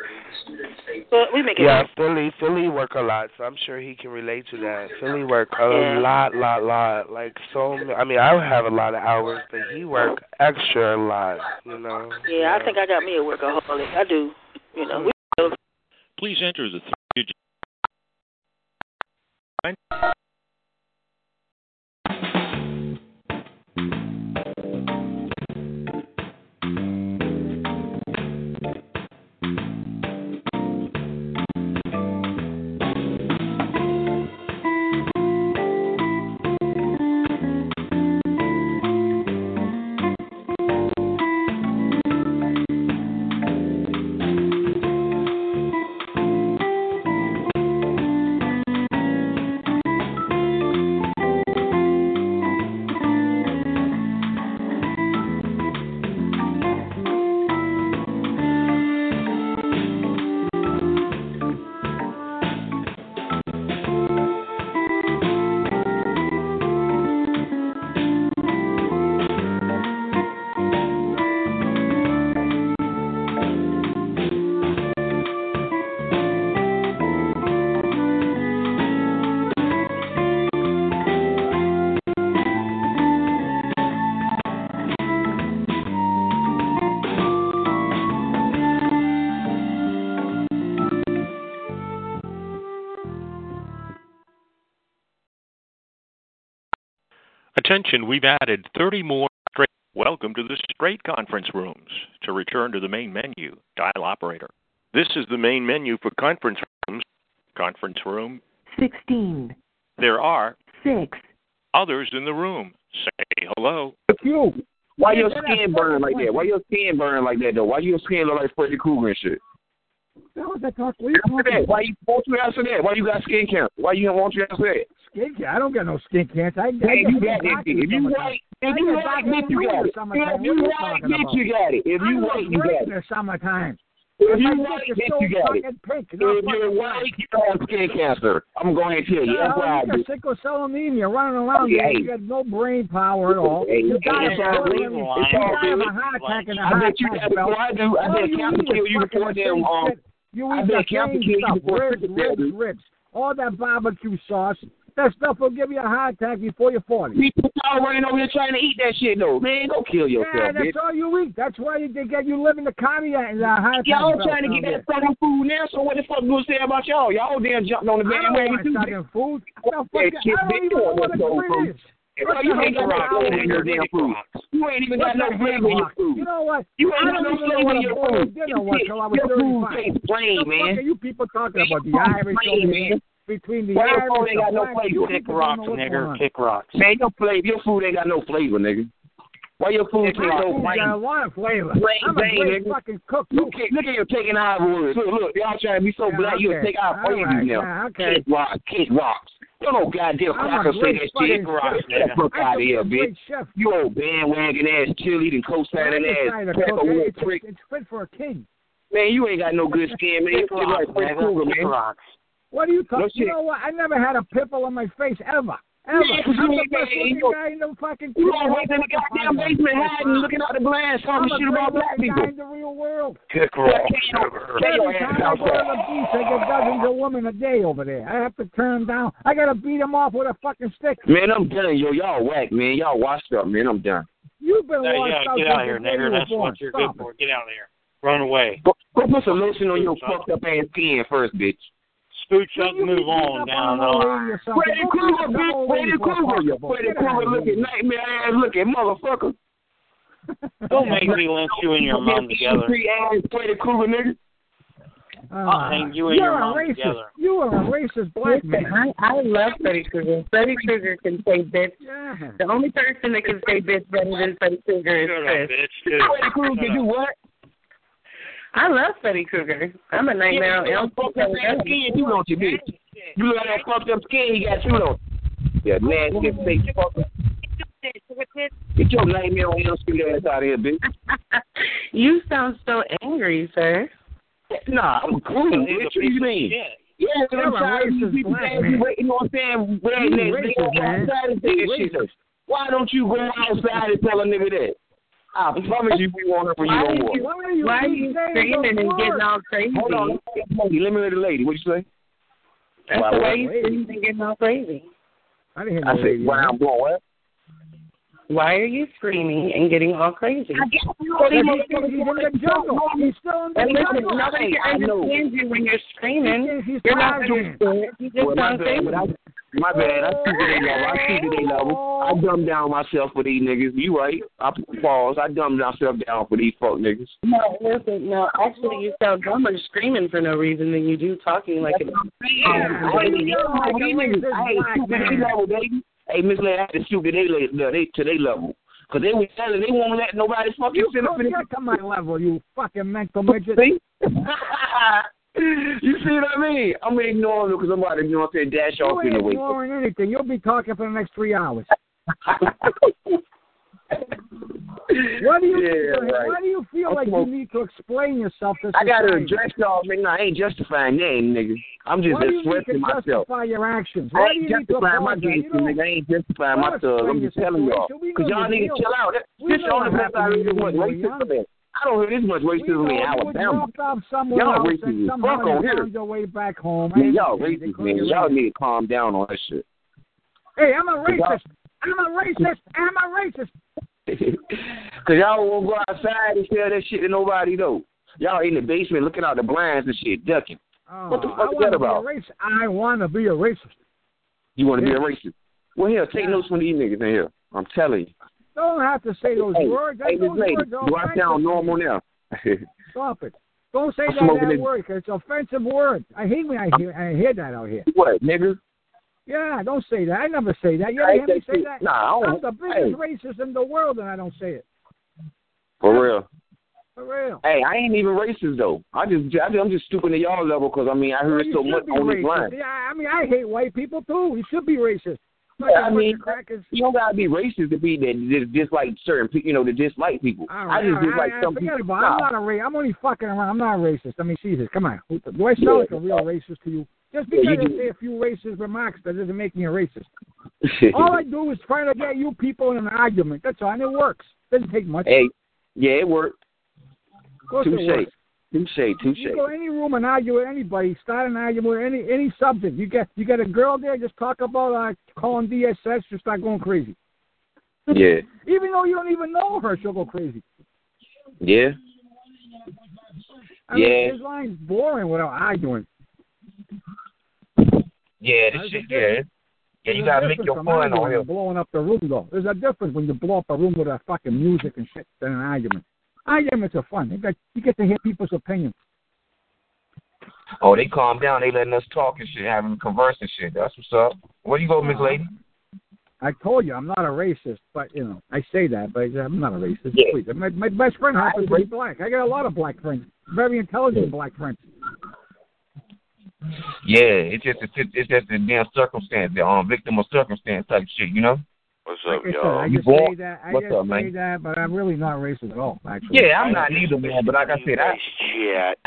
But we make it work. Philly work a lot, so I'm sure he can relate to that. Philly work a lot. Like, so many. I mean, I have a lot of hours, but he work extra a lot, you know. Yeah, I think I got me a workaholic. I do. You know, please enter the 3-digit line. Attention, we've added 30 more straight. Welcome to the straight conference rooms. To return to the main menu, dial operator. This is the main menu for conference rooms. Conference room 16. There are 6 others in the room. Say hello. You. Why your skin burning like that? Why your skin burning like that, though? Why your skin look like Freddy Krueger and shit? That. Why you won't you answer that? Why you got skin cancer? Why you don't want you answer that? Skin cancer? I don't got no skin cancer. Hey, you got that thing. If you wait, you got it. If you wait, you got it. If you wait, you got it. Summertime. If you wait, you got it. If you're white, you got skin cancer. I'm going to tell you. That's why I do. Sickle cell anemia, running around. You got no brain power at all. You got a heart attack and a heart attack. I bet cancer kill you before damn long. You eat the same stuff, ribs, all that barbecue sauce, That stuff will give you a heart attack before you're 40. People are running over here trying to eat that shit, though. Man, go kill yourself, bitch. Yeah, that's all you eat. That's why they get you living the caveat and the heart attack. Y'all trying to get that fucking food now, so what the fuck do I say about y'all? Y'all damn jumping on the bandwagon too. I don't want that shit. I don't even know what the food is. You ain't got no food in your damn food. You ain't even got no flavor in your food. You know what? You ain't got no flavor in your food. Your food tastes plain, man. What are you people talking about? The Irish, man. Between the Irish food ain't got no flavor. Kick rocks, nigga. Kick rocks. Man, your flavor. Your food ain't got no flavor, nigga. Why your food ain't got no flavor? I want flavor. I'm a great fucking cook. Look at you taking Ivory. Look, y'all trying to be so black. You take our flavor now. Kick rocks. Kick rocks. You don't goddamn cracker say that shit, rocks, nigga. Fuck out of here, bitch. You old bandwagon ass, cheerleading, co-signing ass, pepperwood prick. It's fit for a king. Man, you ain't got no good skin, man. You're like Frank Kruger, man. What are you talking? You know what? I never had a pimple on my face ever. I'm the best looking guy in the fucking. You always in the goddamn basement hiding, looking out the glass, talking shit about black people. I'm the best guy in the real world. Kick rock. I go on the beach, I get dozens of women a day over there. I have to turn them down. I gotta beat them off with a fucking stick. Man, I'm done, yo. Y'all whack, man. Y'all washed up, man. I'm done. You've been washed up. Get out of here, nigger. That's what you're good for. Get out of here. Run away. Go put some lotion on your fucked up ass skin first, bitch. Scooch up and move on down the line. Freddy Krueger, bitch. Freddy Krueger. Freddy Krueger looking nightmare-ass looking motherfucker. Don't make me lynch you and your mom together. Freddy Krueger, nigga. I'll hang you and your mom together. You are a racist black man. I love Freddy Krueger. Freddy Krueger can say bitch. Yeah. The only person that can say bitch better than Freddy Krueger is Chris. Freddy Krueger can do what? I love Freddy Krueger. I'm a nightmare. Yeah, you want your bitch. You look at that fucked up skin he got you on. Yeah, nasty fake fucker. Get your nightmare on your skin ass out of here, bitch. You sound so angry, sir. Nah, I'm cool. What do you mean? Yeah, I'm tired of these people waiting on Sam. Why don't you go outside and tell a nigga that? I promise you we want her for you no more. Why are you screaming and getting all crazy? Hold on. Let me hear the lady. What you say? That's the way you're screaming and getting all crazy. I didn't hear that. I said, why I'm going what? Why are you screaming and getting all crazy? I guess you don't even jungle. He's still in the jungle. Nobody understands you when you're screaming. You're not going to do it. You just sound crazy. My bad. I see today, y'all. I see today, level. I dumbed down myself for these niggas. You right. I pause. I dumbed myself down for these fuck niggas. No, listen. No, actually, you sound dumber screaming for no reason than you do talking like an. Hey, Miss Lady, I had to shoot to their level. Because they were telling they won't let nobody fucking sit up in it. Come on, level, you fucking mental midget. You see what I mean? I'm ignoring them because I'm about to go up there and dash off in the way. You ain't ignoring anything. You'll be talking for the next 3 hours. Why do you feel like you need to explain yourself to society? I got to address y'all, man. I ain't justifying name, nigga. I'm just expressing myself. Why do you need to justify your actions? Why I ain't justifying my actions, nigga. I ain't justifying myself. I'm just telling y'all. Because y'all need to chill out. This is all the best I really want. I don't hear this much racism in Alabama. Y'all racist. Fuck on here. Y'all racist, man. Y'all need to calm down on that shit. Hey, I'm a racist. Because y'all won't go outside and tell that shit to nobody, though. Y'all in the basement looking out the blinds and shit, ducking. What the fuck is that about? I want to be a racist. You want to be a racist? Well, here, take notes from these niggas in here. I'm telling you. Don't have to say those words. Those words do I sound normal now? Stop it. Don't say that word, because it's an offensive word. I hate when I hear that out here. What, nigga? Yeah, don't say that. I never say that. You ever hear me say that? Nah, I don't. I'm the biggest racist in the world, and I don't say it. For real. Hey, I ain't even racist, though. I'm just stupid at y'all level, because, I heard so much on this line. Yeah, I hate white people, too. You should be racist. You don't gotta be racist to be that dislike certain people, to dislike people. Right, I just dislike some people. I'm not a racist. I'm only fucking around. I'm not a racist. I mean, Jesus, come on. Do I sound like a real racist to you? Just because I say a few racist remarks, that doesn't make me a racist. All I do is try to get you people in an argument. That's all, and it works. Doesn't take much. Hey, yeah, it worked. Of course it works. Touche. You go to any room and argue with anybody, start an argument with any subject. You get a girl there, just talk about calling DSS, you start going crazy. Yeah. Even though you don't even know her, she'll go crazy. Yeah. I mean, his line's boring without arguing. Yeah, this shit, yeah. Yeah, you gotta make your point on him. Blowing up the room, though. There's a difference when you blow up a room with that fucking music and shit than an argument. Arguments are fun. You get to hear people's opinions. Oh, they calm down. They letting us talk and shit, having converse and shit. That's what's up. Where you go, Miss Lady? I told you, I'm not a racist, but, you know, I say that, but I'm not a racist. Yeah. Please. My best friend happens to be black. I got a lot of black friends, very intelligent black friends. Yeah, it's just a damn circumstance, victim of circumstance type shit, you know? What's up, like y'all? I just say that, but I'm really not racist at all, actually. Yeah, I'm not either, man, but like I said, I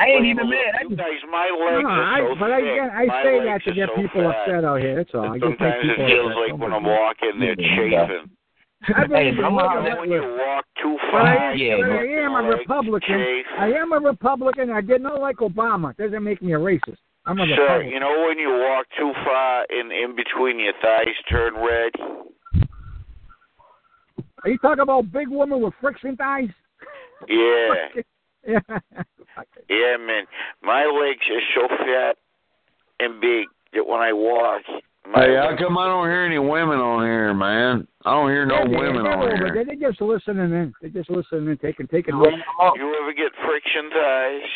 ain't even mad. You guys, my legs are so thick. But again, I say that to get people upset out here, that's all. Sometimes it feels like when I'm walking, they're chafing. When you walk too far. I am a Republican. I did not like Obama. It doesn't make me a racist. Sir, you know when you walk too far and in between your thighs turn red? Are you talking about big women with friction thighs? Yeah. Yeah, man. My legs are so fat and big that when I walk... how come I don't hear any women on here, man? I don't hear women on here. They're just listening in. Taking women off. You ever get friction thighs?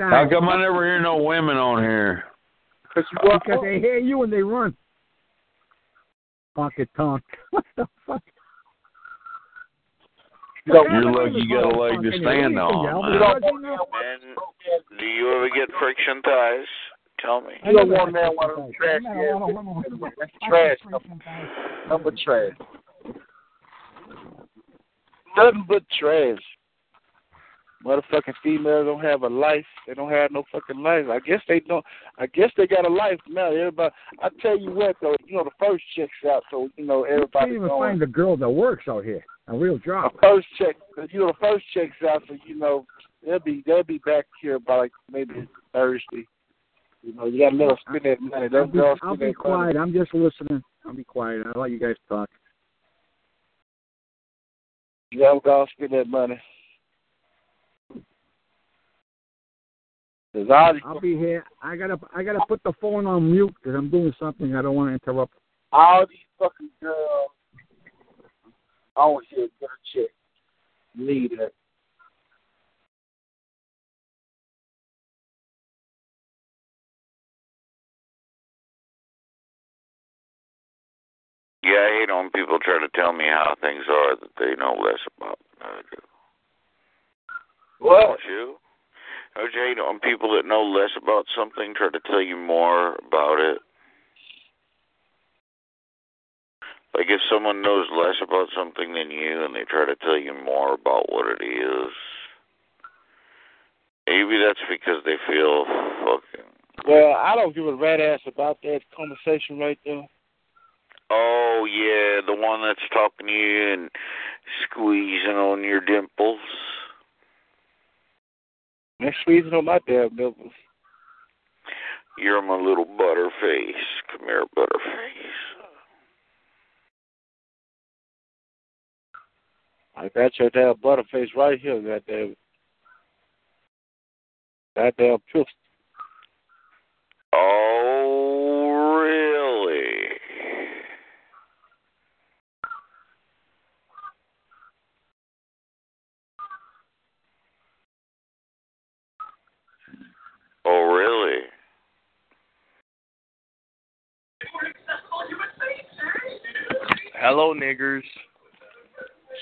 How come I never hear no women on here? Because they hear you and they run. Honky tonk. What the fuck? You're lucky you got a leg to stand on. Do you ever get friction thighs? Tell me. You don't want that one of trash. That's trash. Nothing but trash. Nothing but trash. Motherfucking females don't have a life. They don't have no fucking life. I guess they got a life now. Everybody, I tell you what though, you know the first chick's out, so you know everybody. You can't even find a girl that works out here. A real job. The first chick's out, so you know they'll be back here by like maybe Thursday. You know, you got a little spin that money. I'll be quiet. I'm just listening. I'll be quiet. I'll let you guys talk. You gotta go spend that money. I'll be here. I gotta put the phone on mute because I'm doing something. I don't want to interrupt. All these fucking girls, I want you to get a chick, lead her. Yeah, I hate when people try to tell me how things are that they know less about than I do. What? You? OJ, on people that know less about something try to tell you more about it. Like if someone knows less about something than you and they try to tell you more about what it is, maybe that's because they feel fucking... Well, I don't give a rat ass about that conversation right there. Oh, yeah, the one that's talking to you and squeezing on your dimples. They're squeezing on my damn nipples. You're my little butterface. Come here, butterface. I got your damn butterface right here, goddamn. Goddamn pistol. Oh, really? Oh, really? Hello, niggers.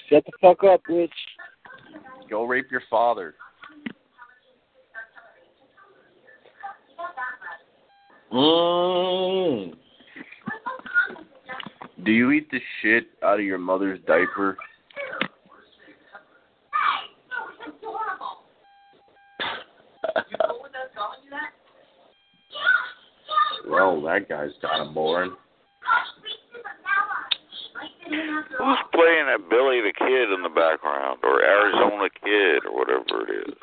Shut the fuck up, bitch. Go rape your father. Mm. Do you eat the shit out of your mother's diaper? Well, that guy's kind of boring. Who's playing that Billy the Kid in the background, or Arizona Kid, or whatever it is?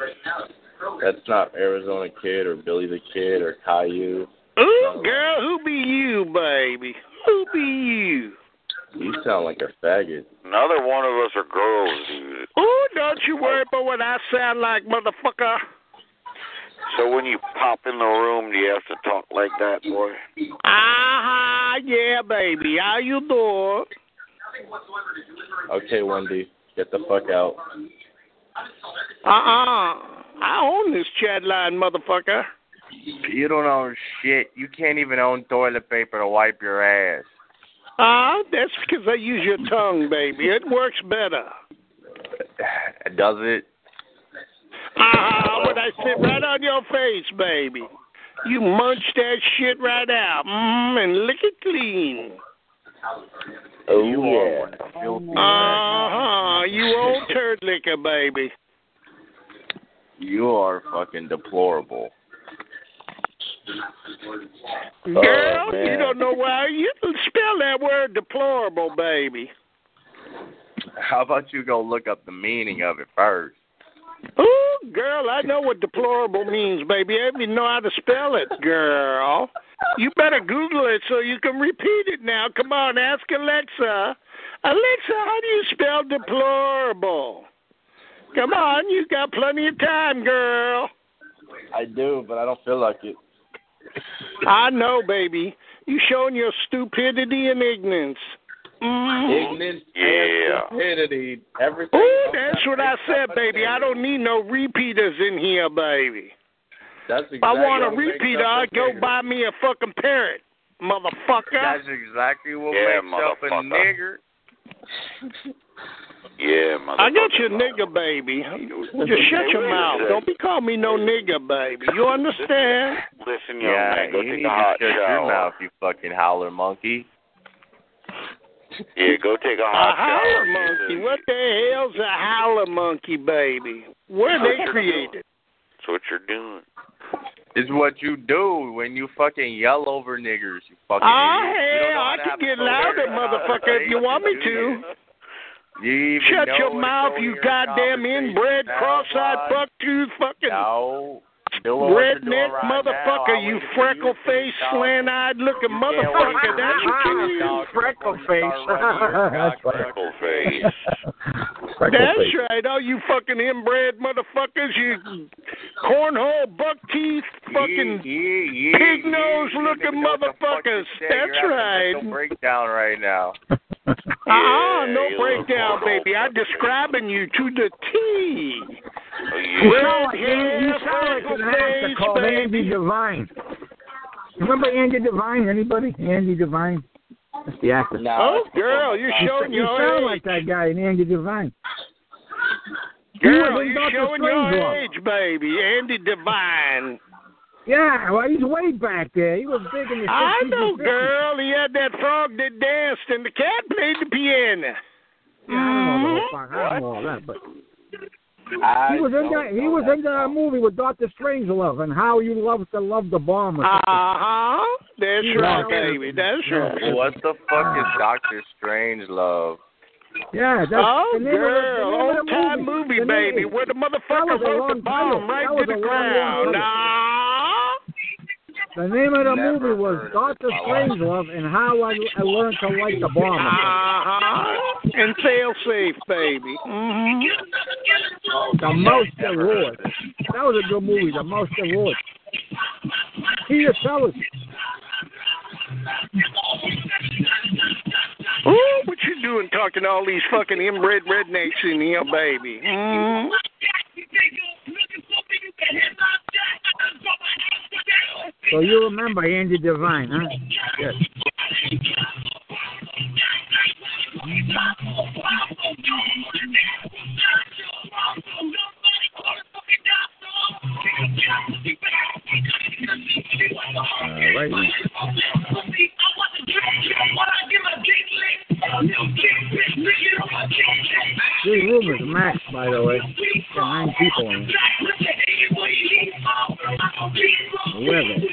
That's not Arizona Kid or Billy the Kid or Caillou. Ooh, girl, who be you, baby? Who be you? You sound like a faggot. Another one of us are girls, dude. Ooh, don't you worry about what I sound like, motherfucker. So when you pop in the room, do you have to talk like that, boy? Ah, yeah, baby. How you doing? Okay, Wendy, get the fuck out. I own this chat line, motherfucker. You don't own shit. You can't even own toilet paper to wipe your ass. That's because I use your tongue, baby. It works better. Does it? When I sit right on your face, baby. You munch that shit right out. And lick it clean. Oh, yeah. You old turd licker, baby. You are fucking deplorable. Girl, oh, you don't know why you spell that word deplorable, baby. How about you go look up the meaning of it first? Ooh, girl, I know what deplorable means, baby. I even know how to spell it, girl. You better Google it so you can repeat it now. Come on, ask Alexa. Alexa, how do you spell deplorable? Come on, you got plenty of time, girl. I do, but I don't feel like it. I know, baby. You showing your stupidity and ignorance. Mm-hmm. Ignorance and stupidity. Everything. Ooh, that's what I said, baby. I don't need no repeaters in here, baby. That's exactly. If I want a repeater, I'll go buy me a fucking parrot, motherfucker. That's exactly what makes up a nigger. Yeah, motherfucker. I got your nigger, baby. Just shut your mouth. Don't be calling me no nigger, baby. You understand? Listen, young man, go take a hot shower. Shut your mouth, you fucking howler monkey. Yeah, go take a hot shower. A howler monkey? What the hell's a howler monkey, baby? Where they created? That's what you're doing. It's what you do when you fucking yell over niggers. You fucking idiot. Hell, I can get louder, motherfucker, if you want me to. You shut your mouth, you goddamn inbred, cross-eyed, buck-toothed, fucking redneck motherfucker, you freckle-faced, slant-eyed looking motherfucker. That's what you is. Freckle-face. That's right. All you fucking inbred motherfuckers, you cornhole, buck-teeth, fucking pig-nose looking motherfuckers. That's right. There's no breakdown right now. No breakdown, baby. I'm describing you to the T. Well, you sound like an actor called Andy Devine. Remember Andy Devine? Anybody? Andy Devine? That's the actor. No, oh, girl, you're showing your age. You sound like that guy, Andy Devine. Girl, you're showing your age, baby. Andy Devine. Yeah, well, he's way back there. He was big in the 60s. I know, girl. He had that frog that danced, and the cat played the piano. Yeah, I don't know all that, but he was in that movie with Dr. Strangelove and How You Love the Bomb. That's right, baby. That's right. What the fuck is Dr. Strangelove? Yeah, that's the name of the old-time movie, baby, where the motherfucker wrote the bomb right to the ground. The name of the movie was Dr. Strangelove and How I Learned to Like the Bomb. And Fail Safe, baby. Mm-hmm. The Most Awards. That was a good movie, The Most Awards. Peter Sellers. Ooh, what you doing talking to all these fucking inbred rednecks in here, baby? Mm-hmm. So you remember Andy Devine, huh? Yes. All right. This room is max, by the way. 9 people in it.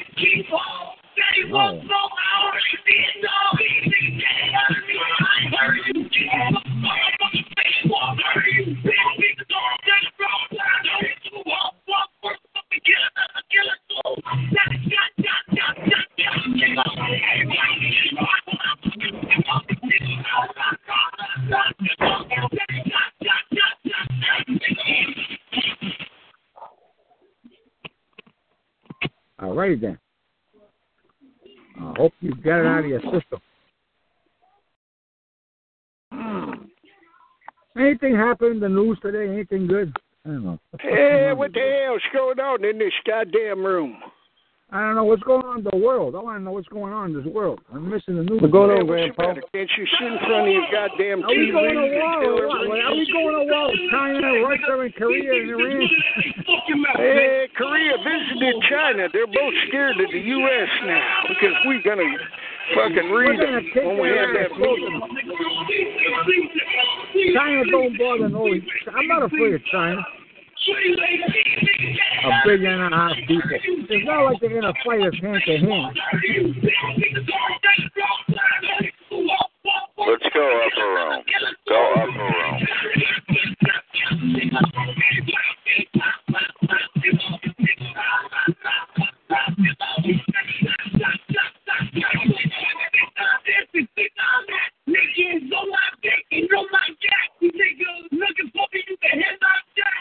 All right, then. I hope you get it out of your system. Anything happened in the news today? Anything good? I don't know. Hey, what the hell's going on in this goddamn room? I don't know what's going on in the world. I want to know what's going on in this world. I'm missing the news. We're going on, Grandpa. Can't you sit in front of your goddamn TV? Are we going to war? Are we going to war with China, Russia, and Korea, and Iran? Hey, Korea visited China. They're both scared of the U.S. now because we're going to fucking read it when we have that meeting. China don't bother no. I'm not afraid of China. A billion and a half people. It's not like they're going to fight us hand to hand. Let's go up around. Go up around. Looking for me, you can hit my jack.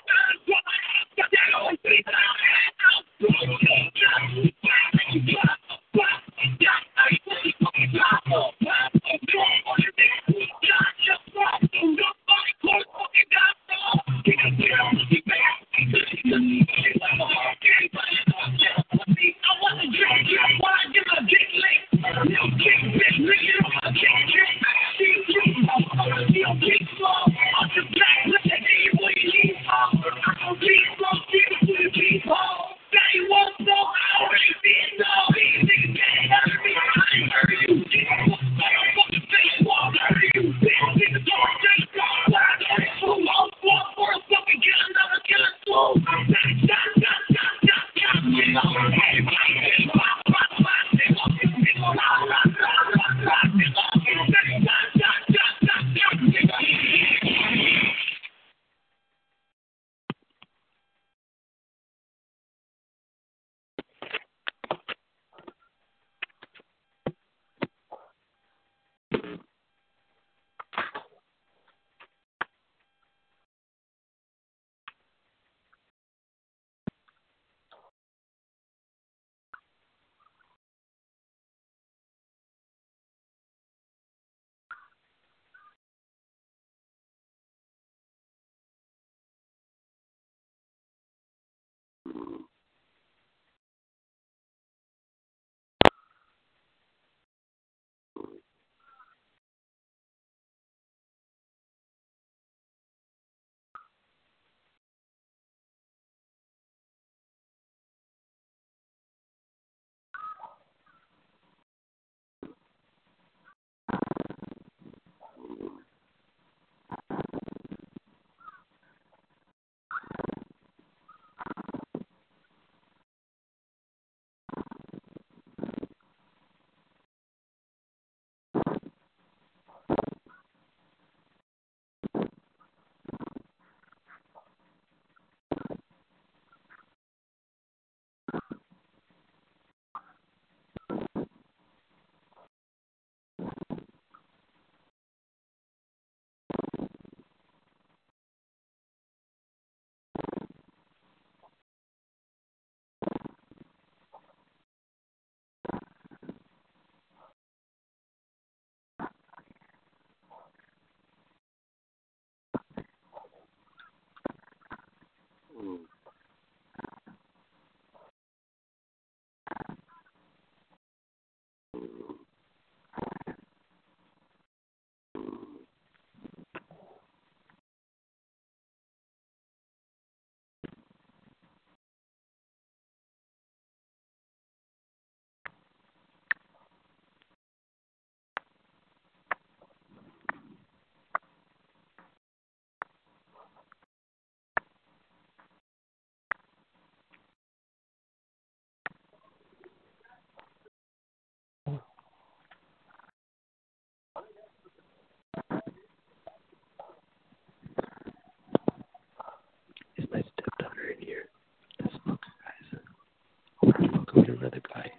Another guy.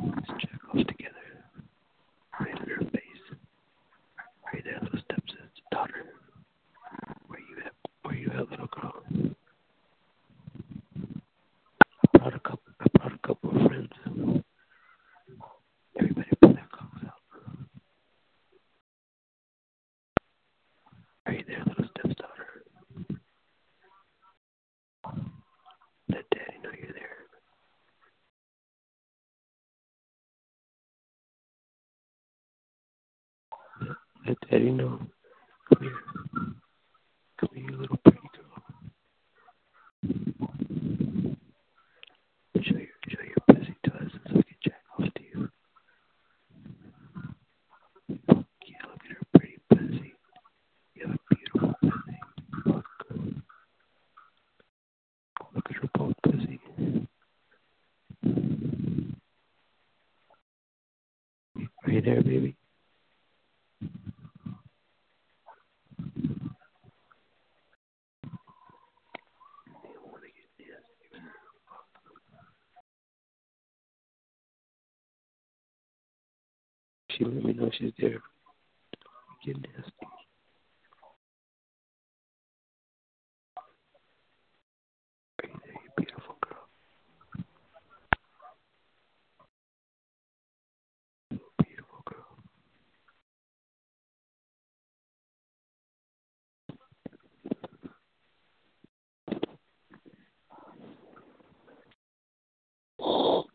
Let's check off together. Right under her face. Right down those steps is daughter. Where you at, little girl? I brought a couple Eddie, no. Come here. Come here, you little pretty girl. Show your pussy to us so we can jack off to you. Yeah, look at her pretty pussy. You have a beautiful pussy. Look at her bald pussy. Are you there, baby? She let me know she's there. Get nasty. Are you there, you beautiful girl? Oh, beautiful girl. Come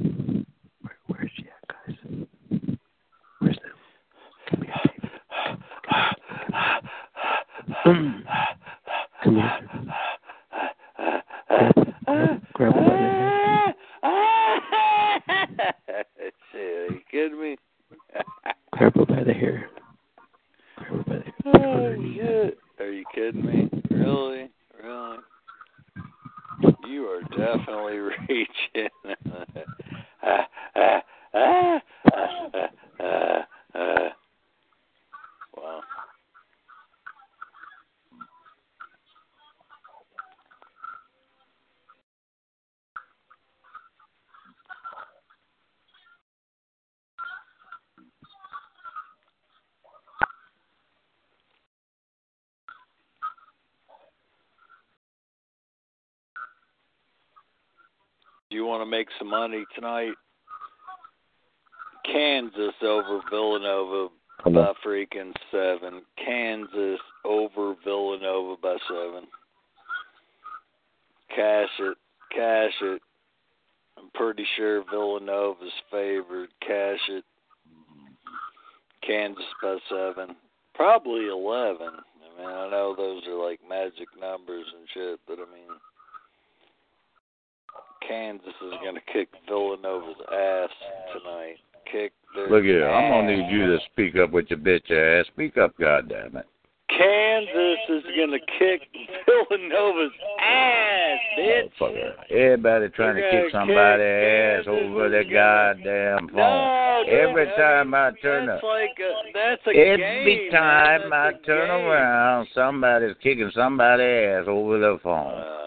here. Grab one of her hair. Shit, are you kidding me? Grab her by the hair. Grab her by the hair. Oh, shit. Are you kidding me? Really? Really? You are definitely reaching. Wow. You want to make some money tonight? Kansas over Villanova by freaking 7. Kansas over Villanova by 7. Cash it. Cash it. I'm pretty sure Villanova's favored. Cash it. Kansas by 7. Probably 11. I mean, I know those are like magic numbers and shit, but I mean... Kansas is going to kick Villanova's ass tonight. Kick their Look here, ass. I'm going to need you to speak up with your bitch ass. Speak up, goddammit. Kansas is going to kick Villanova's ass, bitch. Motherfucker. Everybody trying to kick somebody's ass over their goddamn phone. No, every time I turn up. Every time I turn around, somebody's kicking somebody's ass over their phone.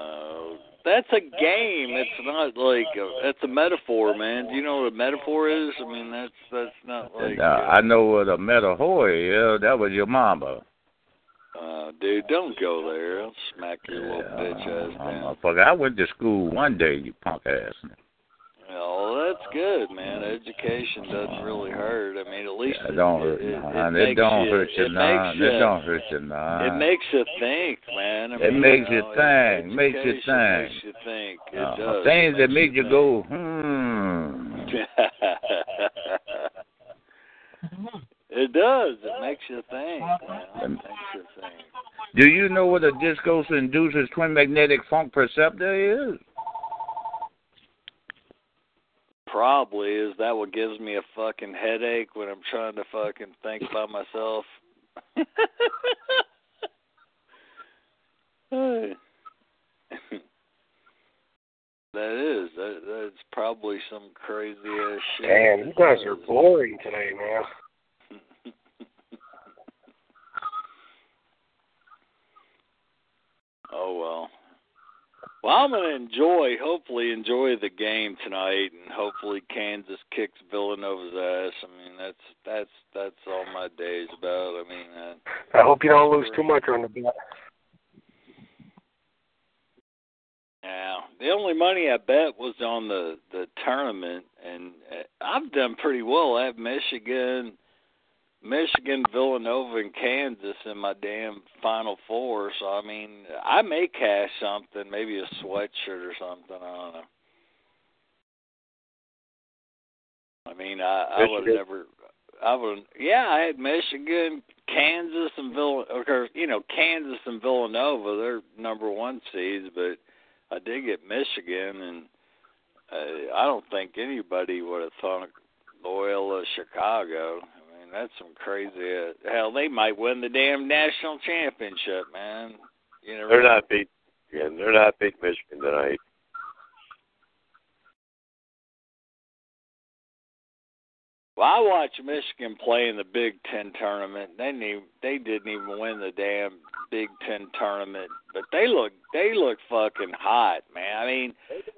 That's a game. It's not like that's a metaphor, man. Do you know what a metaphor is? I mean, that's not like. I know what a metaphor is. That was your mama. Dude, don't go there. I'll smack your little bitch ass down. Fuck, I went to school one day, you punk ass. Oh, that's good, man. Education doesn't really hurt. I mean, at least it don't hurt you. It makes you think, man. It makes you think. It does. Things that make you go, It does. It makes you think, man. It makes you think. Do you know what a disco-induces twin magnetic funk perceptor is? Probably. Is that what gives me a fucking headache when I'm trying to fucking think by myself? That's probably some crazy ass shit. Damn, you guys are boring today, man. Oh, well. Well, I'm going to hopefully enjoy the game tonight, and hopefully Kansas kicks Villanova's ass. I mean, that's all my day's about. I mean, I hope you don't lose too much on the bet. Yeah, the only money I bet was on the tournament, and I've done pretty well. I have Michigan, Villanova, and Kansas in my damn Final Four. So, I mean, I may cash something, maybe a sweatshirt or something. I don't know. I mean, I would have never I had Michigan, Kansas, and Kansas and Villanova. They're number one seeds, but I did get Michigan, and I don't think anybody would have thought of Loyola Chicago. I mean, that's some crazy – hell, they might win the damn national championship, man. You never know. They're not beating Michigan tonight. Well, I watched Michigan play in the Big Ten tournament. They didn't even win the damn Big Ten tournament, but they look fucking hot, man. I mean,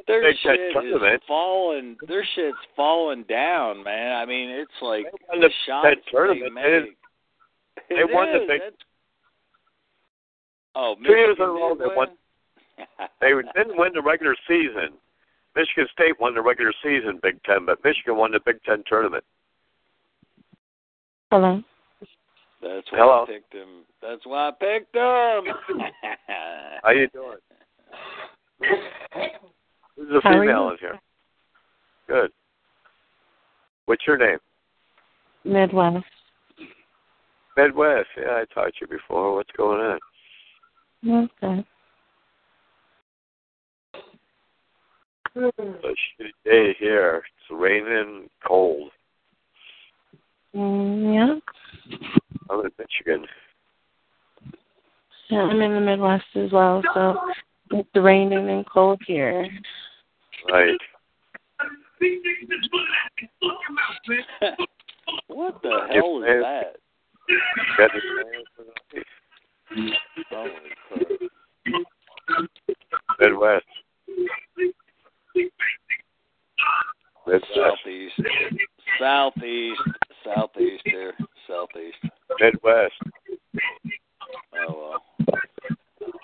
their shit is falling. Their shit's falling down, man. I mean, it's like the shots they make. They won the Big Ten. Oh, 2 years in a row they won. They didn't win the regular season. Michigan State won the regular season Big Ten, but Michigan won the Big Ten tournament. Hello. That's why I picked him. How you doing? There's a female in here. Good. What's your name? Midwest. Yeah, I talked to you before. What's going on? Okay. It's a shitty day here. It's raining and cold. Yeah. I'm in Michigan. Yeah, I'm in the Midwest as well, so it's raining and cold here. Right. What the hell is that? Midwest. Southeast. Midwest. Oh, well.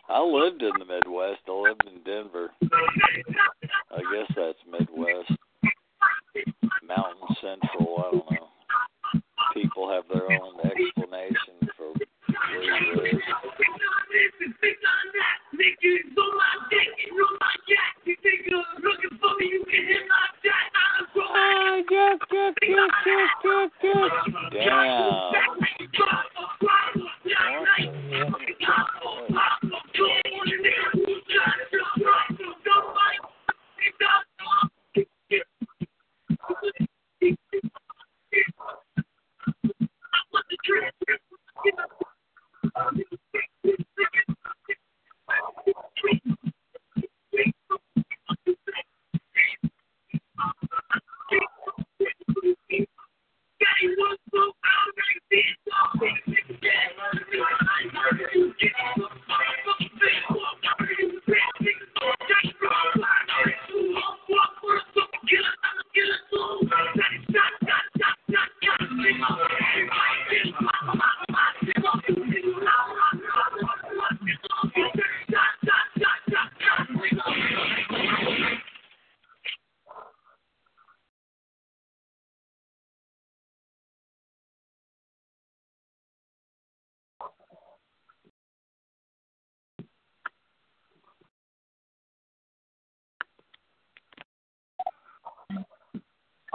I lived in the Midwest. I lived in Denver. I guess that's Midwest. Mountain Central, I don't know. People have their own explanation for where it is.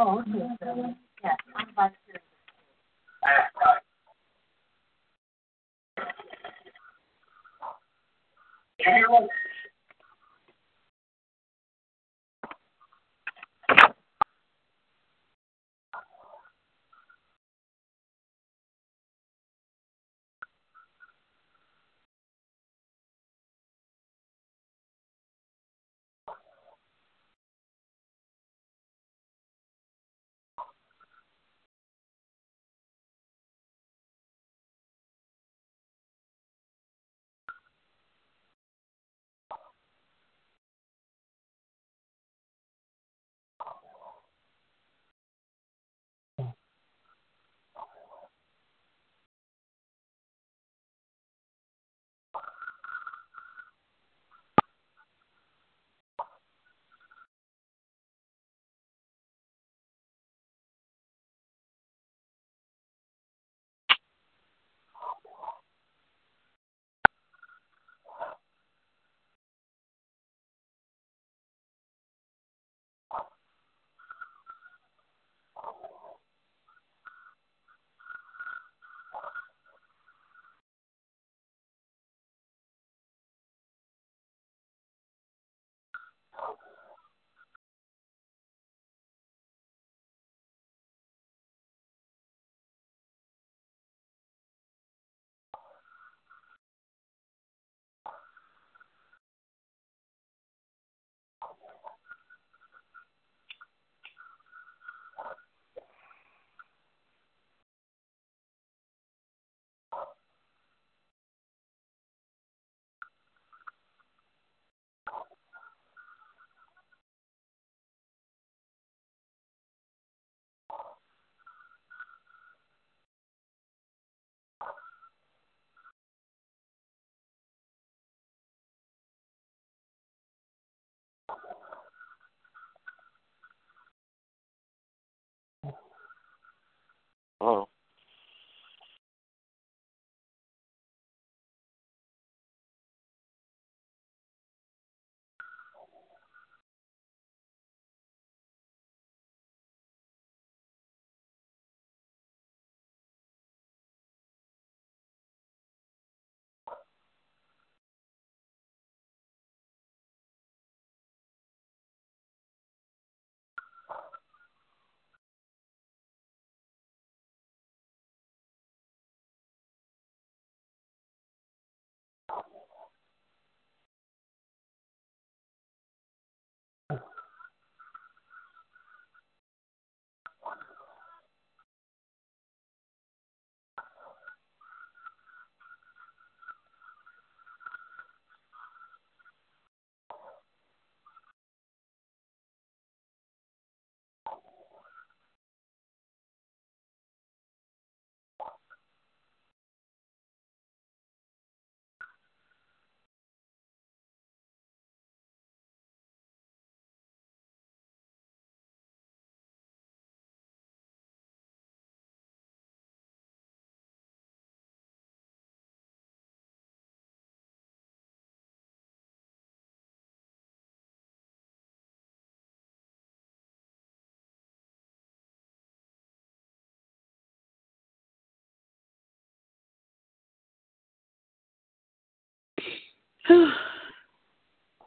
Oh, okay. Yeah, I'm about to.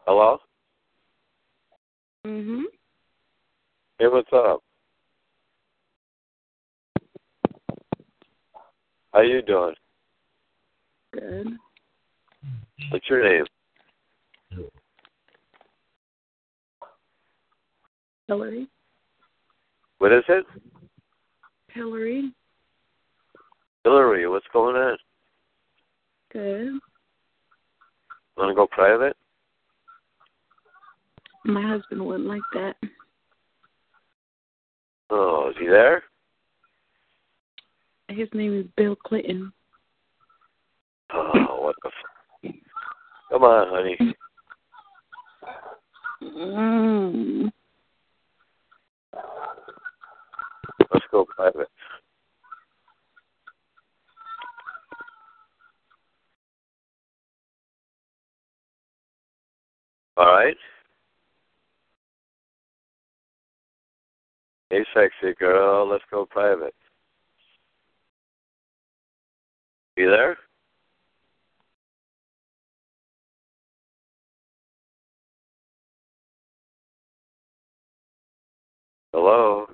Hello? Mm-hmm. Hey, what's up? How you doing? Good. What's your name? Hillary. What is it? Hillary. Hillary, what's going on? Good. Want to go private? My husband wouldn't like that. Oh, is he there? His name is Bill Clinton. Oh, what the fuck? Come on, honey. Let's go private. All right. Hey, sexy girl, let's go private. You there? Hello?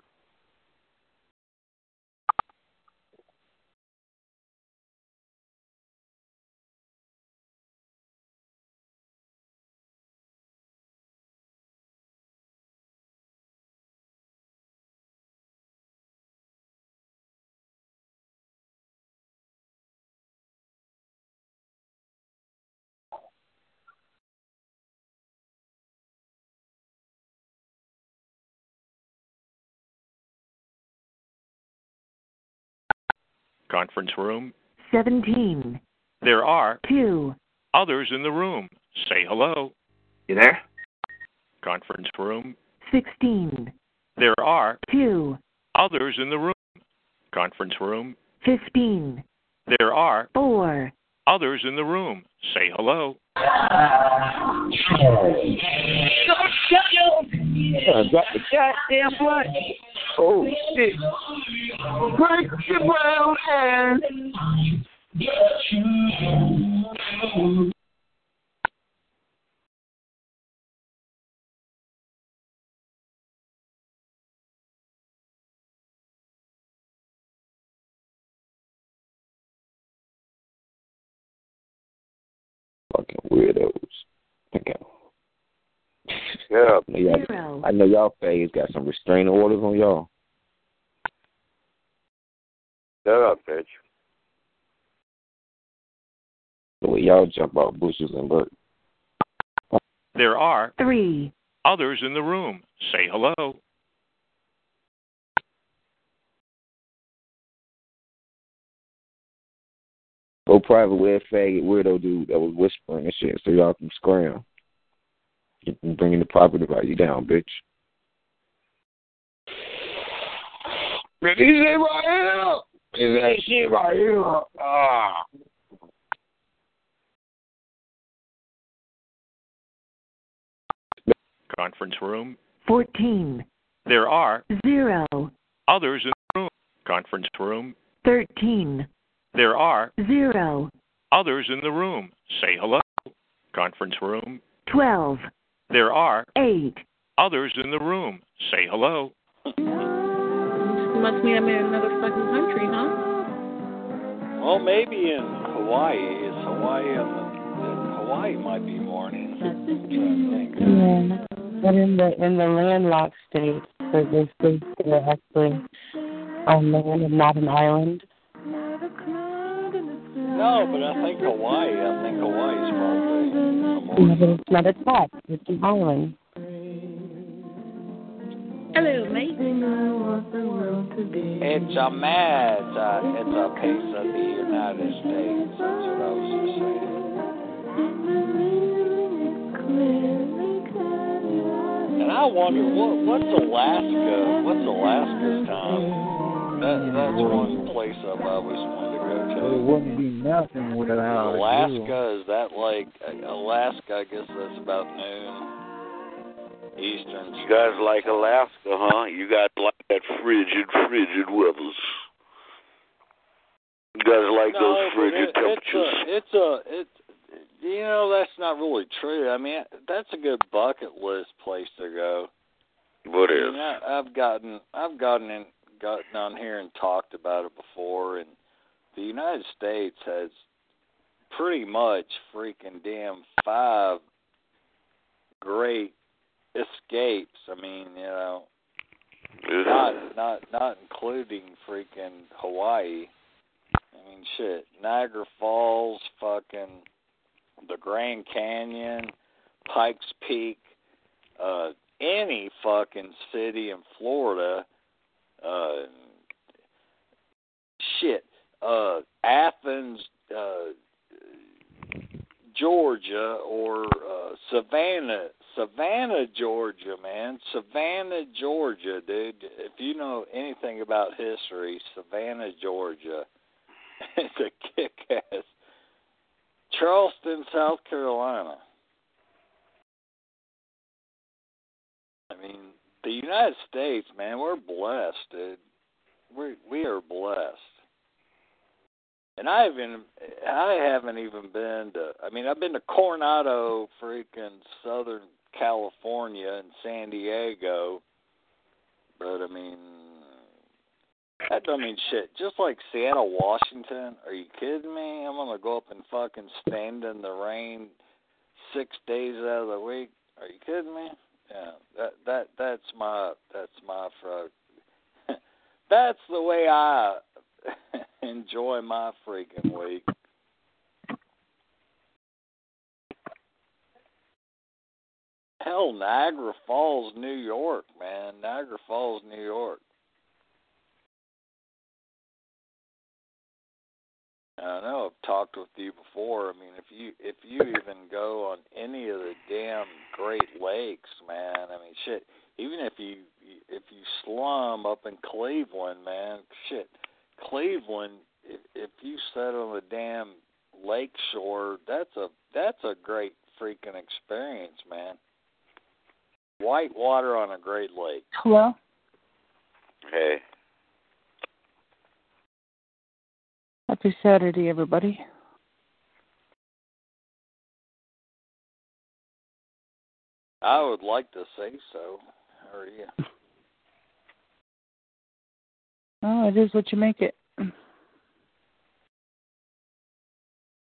Conference room 17. There are 2 others in the room. Say hello. You there? Conference room 16. There are 2 others in the room. Conference room 15. There are 4 others in the room. Say hello. Goddamn blood. Oh, shit. Break your brown hand. Fucking weirdos. Yeah, I know y'all faggots got some restraining orders on y'all. Shut up, bitch. The way y'all jump out bushes and look. There are 3 others in the room. Say hello. Go private with that faggot weirdo dude that was whispering and shit so y'all can scram. You're bringing the property value down, bitch. This shit right here. This shit right here. Ah. Conference room 14. There are 0 others in the room. Conference room 13. There are 0 others in the room. Say hello. Conference room 12. There are 8 others in the room. Say hello. Must mean I'm in another fucking country, huh? Well, maybe in Hawaii. Is Hawaii in Hawaii might be morning. But in the landlocked states, so those states that are actually on land and not an island. No, but I think Hawaii's probably. No, but it's not a top. It's an island. Hello, mate. It's a piece of the United States. That's what I was just saying. And I wonder what's Alaska's time? That's one place I've always wanted to go to. It wouldn't be nothing without Alaska. Is that like Alaska? I guess that's about noon. Eastern. You guys like Alaska, huh? You guys like that frigid weather. You guys like those frigid temperatures. It's You know, that's not really true. I mean, that's a good bucket list place to go. What is? I've gotten on here and talked about it before, and the United States has pretty much freaking damn 5 great escapes. I mean, you know, not including freaking Hawaii. I mean, shit, Niagara Falls, fucking the Grand Canyon, Pikes Peak, any fucking city in Florida, Athens, Georgia, or Savannah, Georgia, man. Savannah, Georgia, dude. If you know anything about history, Savannah, Georgia, it's a kick-ass. Charleston, South Carolina. I mean, the United States, man, we're blessed, dude. We are blessed. And I've been to Coronado, freaking Southern California and San Diego, but I mean, that don't mean shit. Just like Seattle, Washington, are you kidding me? I'm going to go up and fucking stand in the rain 6 days out of the week. Are you kidding me? Yeah, that's my that's the way I enjoy my freaking week. Hell, Niagara Falls, New York, man. Niagara Falls, New York. I know I've talked with you before. I mean, if you even go on any of the damn Great Lakes, man. I mean, shit. Even if you slum up in Cleveland, man, shit. Cleveland, if you set on the damn lake shore, that's a great freaking experience, man. White water on a great lake. Hello. Hey. Happy Saturday, everybody. I would like to say so. How are you? Oh, it is what you make it. No,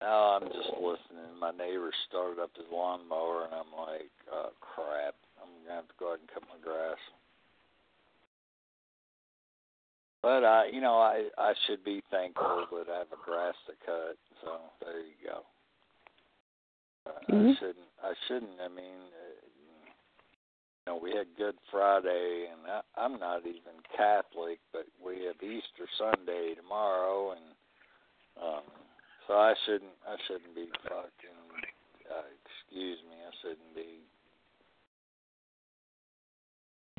I'm just listening. My neighbor started up his lawnmower, and I'm like, oh, crap. I'm going to have to go ahead and cut my grass. But, I should be thankful that I have a grass to cut, so there you go. Mm-hmm. I shouldn't. I mean, you know, we had Good Friday, and I'm not even Catholic, but we have Easter Sunday tomorrow, and so I shouldn't be fucking, excuse me, I shouldn't be.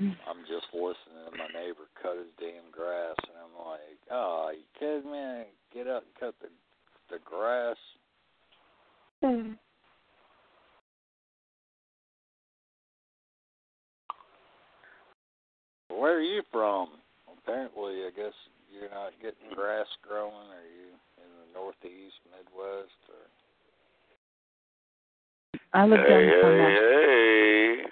I'm just listening to my neighbor cut his damn grass, and I'm like, oh, are you kidding me? Get up and cut the grass. Mm. Where are you from? Apparently, I guess you're not getting grass growing. Are you in the Northeast, Midwest? Or? I live down from that. Hey.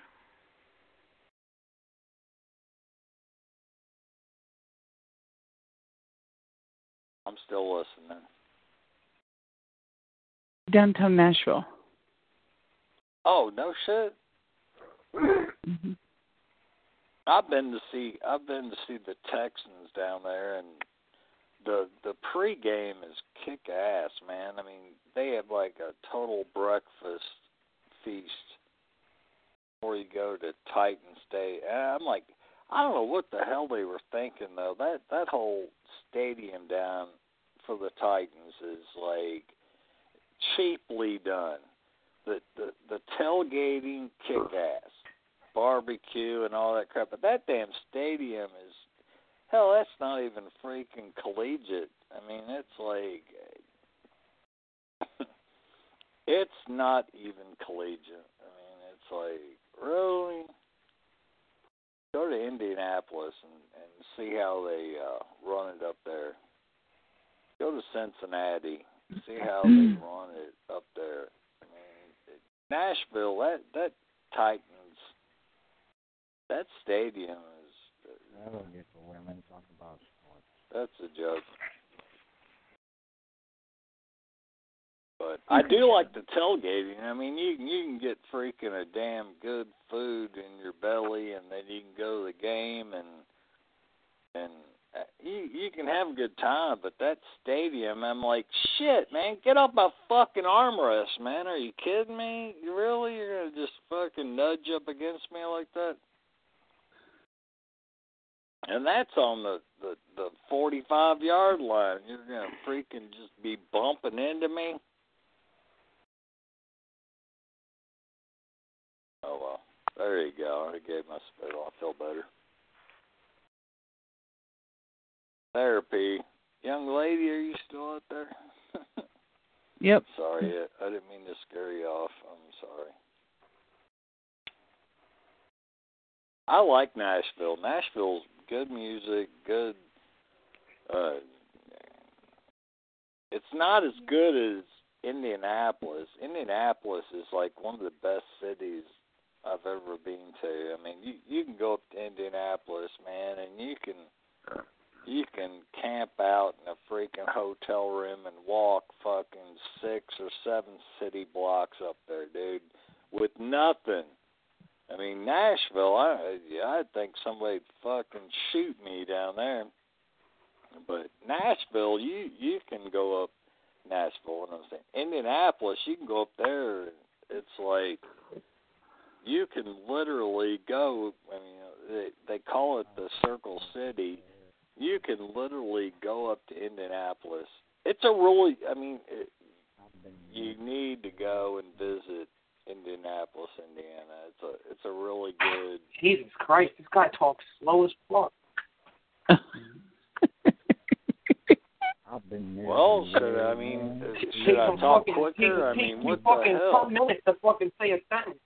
I'm still listening. Downtown Nashville. Oh, no shit. Mm-hmm. I've been to see the Texans down there, and the pregame is kick ass, man. I mean, they have like a total breakfast feast before you go to Titans Day. And I'm like, I don't know what the hell they were thinking, though. That whole stadium down for the Titans is, like, cheaply done. The tailgating kick-ass, barbecue and all that crap. But that damn stadium is, hell, that's not even freaking collegiate. I mean, it's like, it's not even collegiate. I mean, it's like, really? Go to Indianapolis and see how they run it up there. Go to Cincinnati, see how they run it up there. I Nashville, that Titans, that stadium is... I don't get the women talking about sports. That's a joke. But I do like the tailgating. I mean, you can get freaking a damn good food in your belly, and then you can go to the game, and you can have a good time. But that stadium, I'm like, shit, man, get off my fucking armrest, man. Are you kidding me? Really? You're going to just fucking nudge up against me like that? And that's on the 45-yard line. You're going to freaking just be bumping into me? Oh, well. There you go. I gave my spittle. I feel better. Therapy. Young lady, are you still out there? Yep. Sorry. I didn't mean to scare you off. I'm sorry. I like Nashville. Nashville's good music, good. It's not as good as Indianapolis. Indianapolis is like one of the best cities I've ever been to. I mean, you can go up to Indianapolis, man, and you can camp out in a freaking hotel room and walk fucking 6 or 7 city blocks up there, dude, with nothing. I mean, Nashville, I think somebody'd fucking shoot me down there. But Nashville, you can go up Nashville, and I'm saying Indianapolis, you can go up there. It's like you can literally go. I mean, they call it the Circle City. You can literally go up to Indianapolis. It's a really, I mean, you need to go and visit Indianapolis, Indiana. It's a really good... Jesus Christ, this guy talks slow as fuck. I've been there. Well, should I talk quicker? I mean, what the hell? 10 minutes to fucking say a sentence.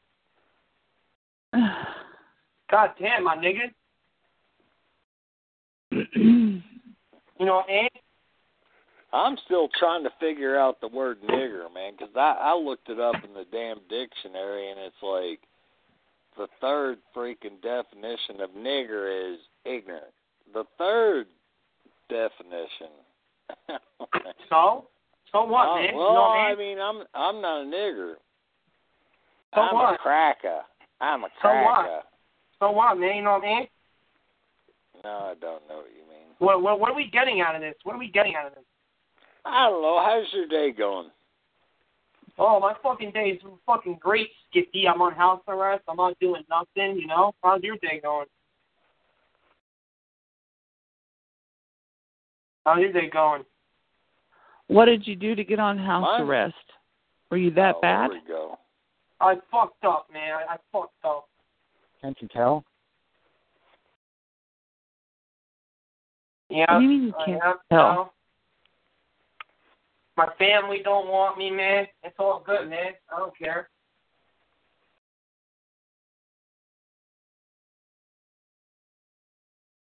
God damn, my nigga. You know, and I'm still trying to figure out the word nigger, man, because I looked it up in the damn dictionary, and it's like the third freaking definition of nigger is ignorant. The third definition. So what, man? Well, no, man. I mean, I'm not a nigger. So I'm what? A cracker. I'm a cracker. So what, man? You know what I mean? No, I don't know what you mean. What are we getting out of this? I don't know. How's your day going? Oh, my fucking day is fucking great, Skippy. I'm on house arrest. I'm not doing nothing, you know? How's your day going? What did you do to get on house arrest? Were you that bad? There we go. I fucked up, man. I fucked up. Can't you tell? Yeah. What do you mean you can't tell? My family don't want me, man. It's all good, man. I don't care.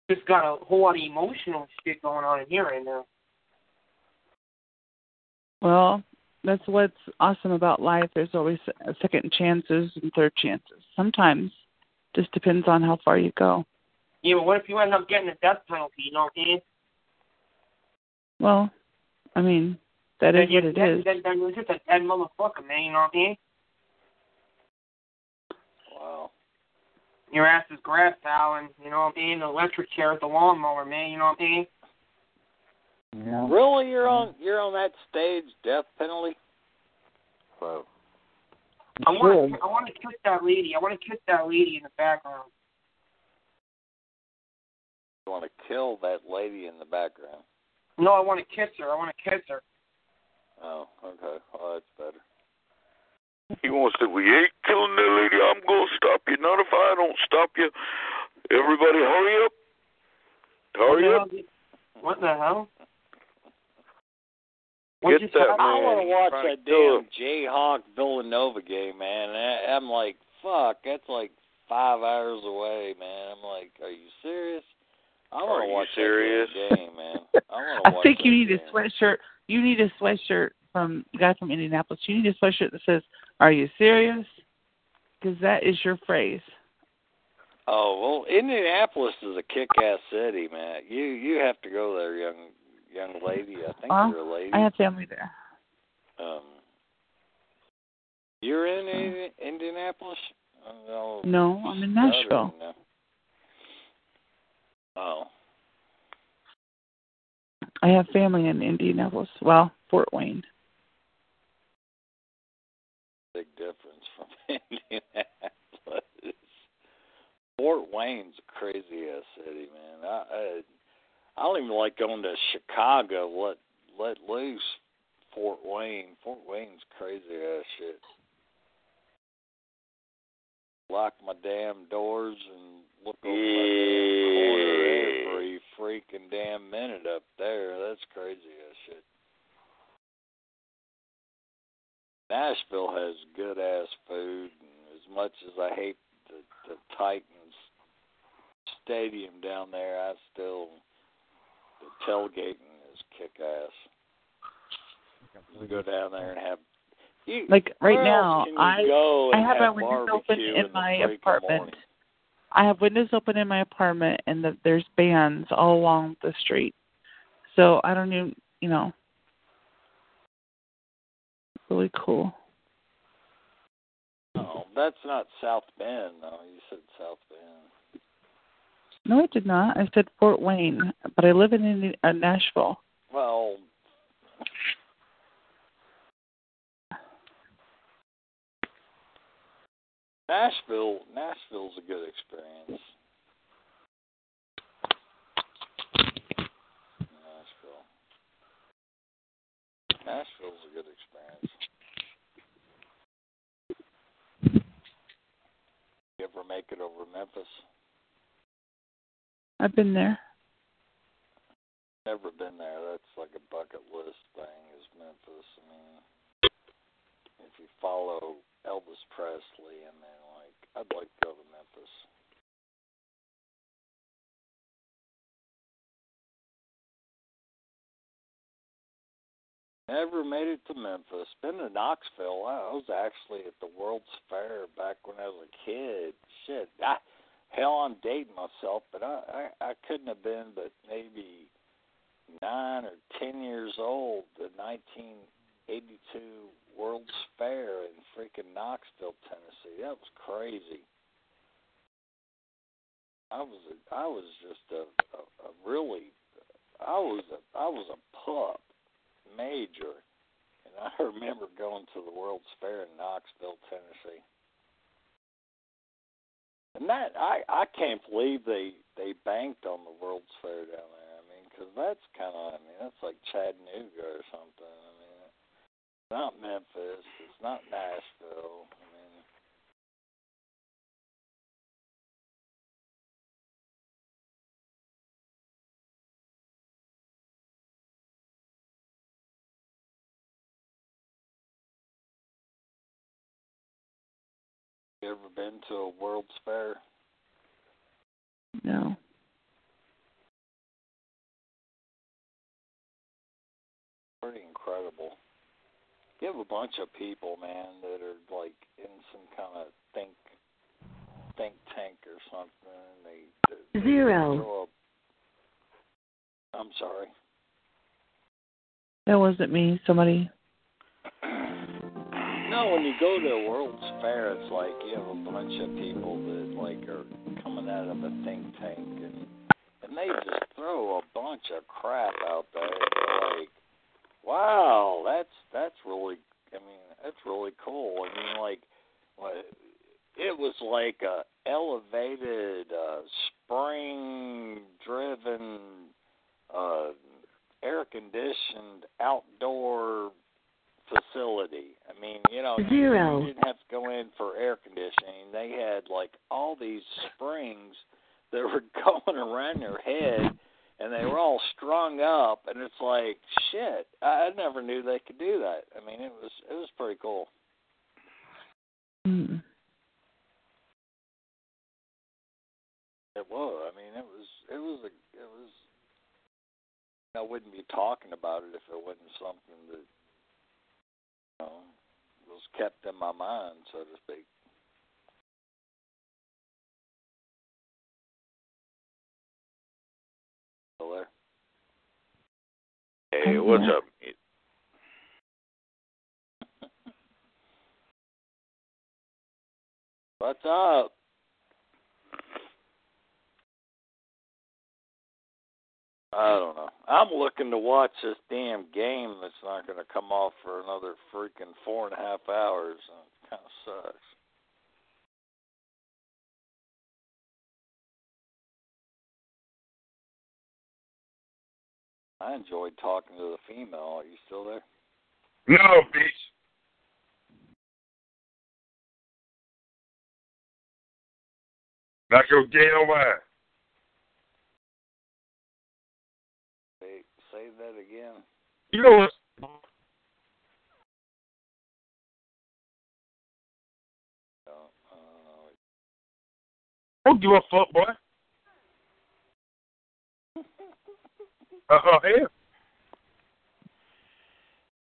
Just got a whole lot of emotional shit going on in here right now. Well, that's what's awesome about life. There's always second chances and third chances. Sometimes it just depends on how far you go. Yeah, but what if you end up getting a death penalty, you know what I mean? Well, I mean... That is what it is. That was just a dead motherfucker, man. You know what I mean? Wow. Your ass is grass, Alan. You know what I mean? The electric chair at the lawnmower, man. You know what I mean? Yeah. Really, you're on that stage, death penalty. Whoa. I want to kiss that lady. I want to kiss that lady in the background. You want to kill that lady in the background? No, I want to kiss her. Oh, okay. Well, that's better. He wants to, we ain't killing that lady. I'm going to stop you. Not if I don't stop you. Everybody, hurry up. Hurry up. What the hell? Get that, man. I want to watch that damn Jayhawk-Villanova game, man. I'm like, fuck, that's like 5 hours away, man. I'm like, are you serious? I want to watch that game, man. I think you need a sweatshirt. You need a sweatshirt from a guy from Indianapolis, you need a sweatshirt that says, "Are you serious?" Because that is your phrase. Oh, well, Indianapolis is a kick-ass city, man. You have to go there, young lady. I think you're a lady. I have family there. You're in Indianapolis? No, I'm in Nashville. Oh. I have family in Indianapolis. Well, Fort Wayne. Big difference from Indianapolis. Fort Wayne's a crazy-ass city, man. I don't even like going to Chicago. Let loose Fort Wayne. Fort Wayne's crazy-ass shit. Lock my damn doors and look over my damn corner every freaking damn minute up there. That's crazy-ass shit. Nashville has good-ass food, and as much as I hate the Titans stadium down there, the tailgating is kick-ass. You go down there and have... I have my windows open in my apartment. I have windows open in my apartment, and there's bands all along the street. So I don't even, really cool. Oh, that's not South Bend, though. You said South Bend. No, I did not. I said Fort Wayne, but I live in Nashville. Well, Nashville's a good experience. Nashville's a good experience. You ever make it over Memphis? I've been there. Never been there. That's like a bucket list thing, is Memphis. I mean, if you follow Elvis Presley, and then I'd like to go to Memphis. Never made it to Memphis. Been to Knoxville. I was actually at the World's Fair back when I was a kid. Shit. I'm dating myself, but I couldn't have been but maybe 9 or 10 years old, the 1982 World's Fair in freaking Knoxville, Tennessee. That was crazy. I was a pup. Major, and I remember going to the World's Fair in Knoxville, Tennessee. And that I can't believe they banked on the World's Fair down there. I mean, because that's like Chattanooga or something. I mean, it's not Memphis, it's not Nashville. I mean, ever been to a World's Fair? No. Pretty incredible. You have a bunch of people, man, that are like in some kind of think tank or something. They Zero. I'm sorry. That wasn't me. Somebody. No, when you go to a World's Fair, it's like you have a bunch of people that like are coming out of a think tank, and they just throw a bunch of crap out there. And like, wow, that's really, that's really cool. It was like a elevated, spring-driven, air-conditioned outdoor facility. Zero. You didn't have to go in for air conditioning. They had like all these springs that were going around your head, and they were all strung up. And it's like, shit, I never knew they could do that. It was pretty cool. Mm. It was. It was. I wouldn't be talking about it if it wasn't something that kept in my mind, so to speak. Hello? Hey, what's up? What's up? I don't know. I'm looking to watch this damn game that's not going to come off for another freaking 4.5 hours. It kind of sucks. I enjoyed talking to the female. Are you still there? No, bitch. Not your gay or what? Say that again. You know what? Don't give a fuck, boy. Yeah.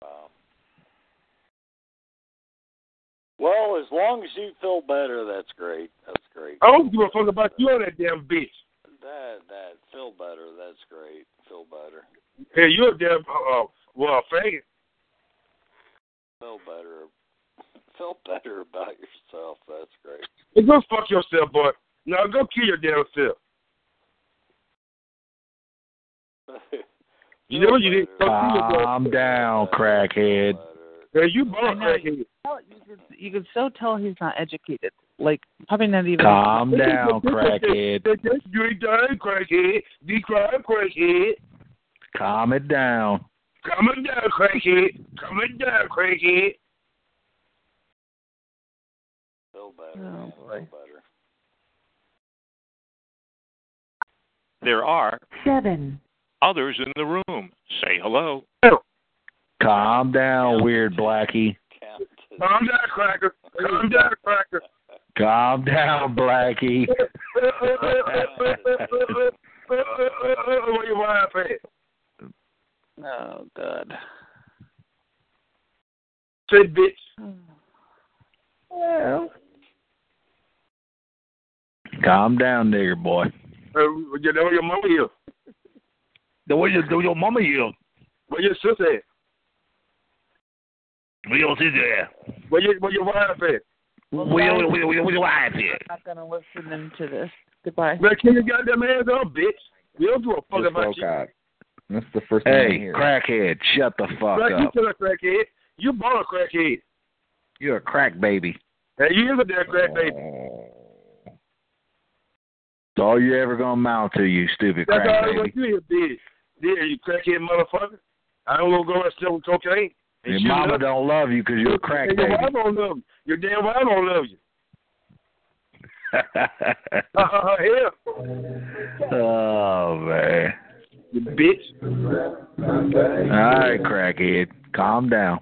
Wow. Well, as long as you feel better, that's great. That's great. I don't give a fuck about you or that damn bitch. That feel better. That's great. Feel better. Hey, you're a damn faggot. Feel better about yourself. That's great. Hey, go fuck yourself, boy. Now go kill your damn self. You know you didn't. Calm down, crackhead. Yeah, you both crackhead. You can so tell he's not educated. Like, probably not even. Calm down, crackhead. You ain't done, crackhead. Be quiet, crackhead. Calm it down. Calm it down, crackhead. Calm it down, crackhead. Feel better. Oh, boy. Feel better. There are 7 others in the room. Say hello. Calm down, weird Blackie. Calm down, Cracker. Calm down, Cracker. Calm down, Blackie. Where your wife at? Oh, God. Said bitch. Well. Calm down there, boy. You know your mama here. The way you do your mama here. Where your sister at? Where your sister at? Where your wife at? Where your wife at? I'm not gonna listen into this. Goodbye. Well, can you goddamn hands up, bitch? We don't give a fuck about you. Out. That's the first thing I hear. Hey, crackhead, shut the fuck up. You a crackhead. You bought a crackhead. You're a crack baby. Hey, you is a damn crack baby. It's all you ever gonna amount to, you stupid crackhead. That's all baby. You do here, bitch. There, you crackhead motherfucker. I don't want to go and steal with cocaine. Your mama don't love you because you're a crack baby. Your wife don't love you. Your damn wife don't love you. Yeah. Oh, man. You bitch. All right, crackhead. Calm down.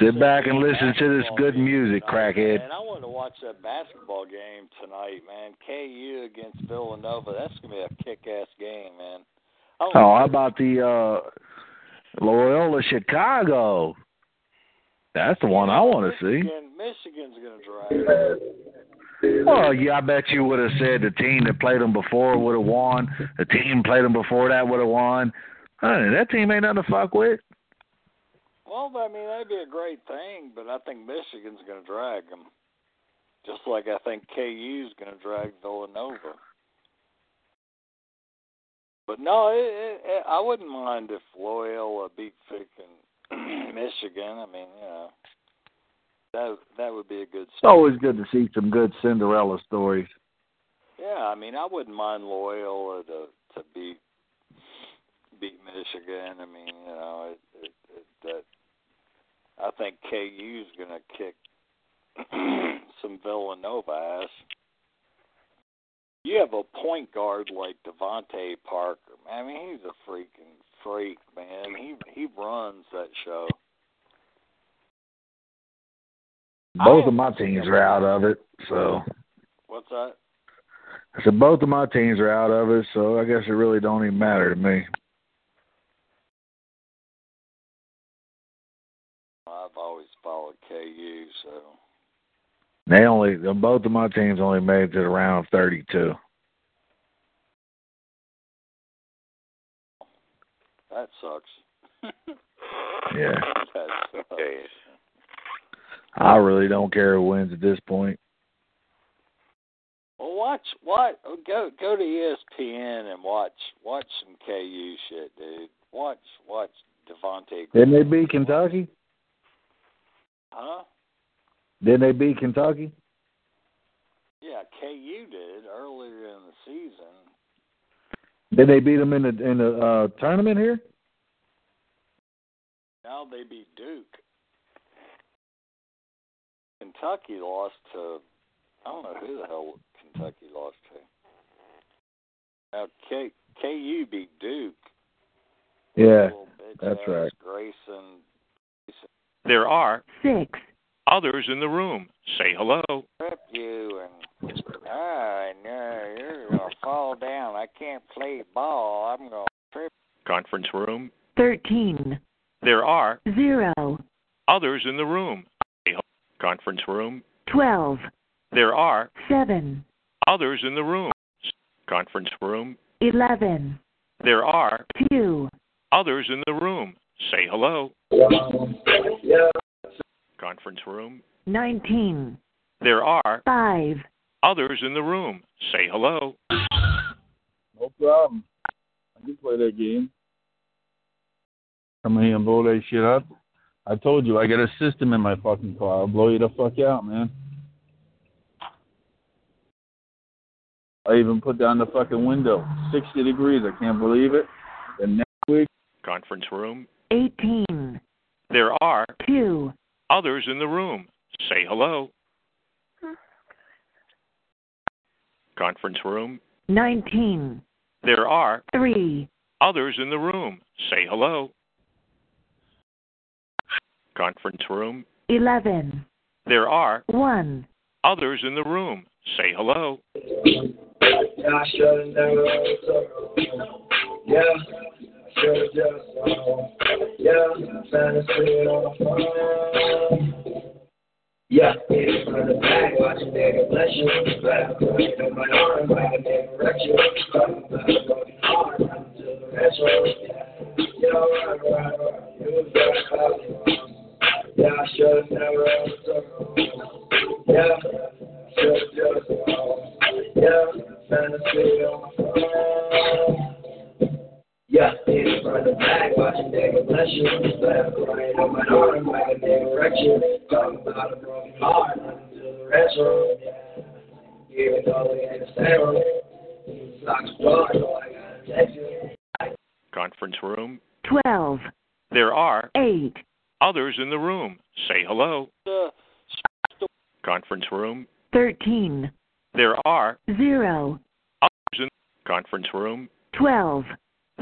Sit back and listen to this good music, crackhead. Man, I want to watch that basketball game tonight, man. KU against Villanova. That's going to be a kick-ass game, man. Oh, how about the Loyola Chicago? That's the one I want to see. Michigan's going to drive. Well, yeah, I bet you would have said the team that played them before would have won. The team played them before that would have won. Honey, that team ain't nothing to fuck with. Well, I mean, that'd be a great thing, but I think Michigan's going to drag them. Just like I think KU's going to drag Villanova. But no, I wouldn't mind if Loyola beat freaking Michigan. I mean, you know. That would be a good story. It's always good to see some good Cinderella stories. Yeah, I mean, I wouldn't mind Loyola to beat Michigan. I mean, you know, I think KU's going to kick some Villanova ass. You have a point guard like Devontae Parker. I mean, he's a freaking freak, man. He runs that show. Both of my teams are out of it, so. What's that? I said, both of my teams are out of it, so I guess it really don't even matter to me. I've always followed KU, so. Both of my teams only made it to the round of 32. That sucks. Yeah. That sucks. I really don't care who wins at this point. Well, go to ESPN and watch some KU shit, dude. Watch Devontae. Didn't they beat Kentucky? Huh? Didn't they beat Kentucky? Yeah, KU did earlier in the season. Did they beat them in the tournament here? Now they beat Duke. Kentucky lost to, I don't know who the hell Kentucky lost to. Now KU beat Duke. Yeah, that's right. Grayson. There are 6 others in the room. Say hello. Trip you and I know you're gonna fall down. I can't play ball. I'm gonna trip. Conference room. 13. There are 0 others in the room. Conference room. 12. There are 7 others in the room. Conference room. 11. There are 2 others in the room. Say hello. Yeah. Conference room. 19. There are 5 others in the room. Say hello. No problem. I can play that game. Come here and blow that shit up. I told you, I got a system in my fucking car. I'll blow you the fuck out, man. I even put down the fucking window. 60 degrees. I can't believe it. The next week. Conference room. 18. There are 2 others in the room. Say hello. Conference room. 19. There are 3 others in the room. Say hello. Conference room. 11. There are 1 others in the room. Say hello. Yeah, it's from the back, watch a nigga bless you. But I'm putting up my arm, like a nigga wreck you. I'm going hard, I'm to the retro. Yeah, right, you got it. Yeah, I should've never had a circle. Yeah, should've just gone. Yeah, fantasy on my phone. Yeah, it's from the back, watch a nigga bless you. But I'm going on my arm, like a nigga wreck you. I'm about to broken heart, running to the restroom. Even though we ain't a steroid, it's like a blood, so I gotta text you. Conference room. 12. There are 8 others in the room. Say hello. Conference room. 13. There are 0 others in the conference room. 12.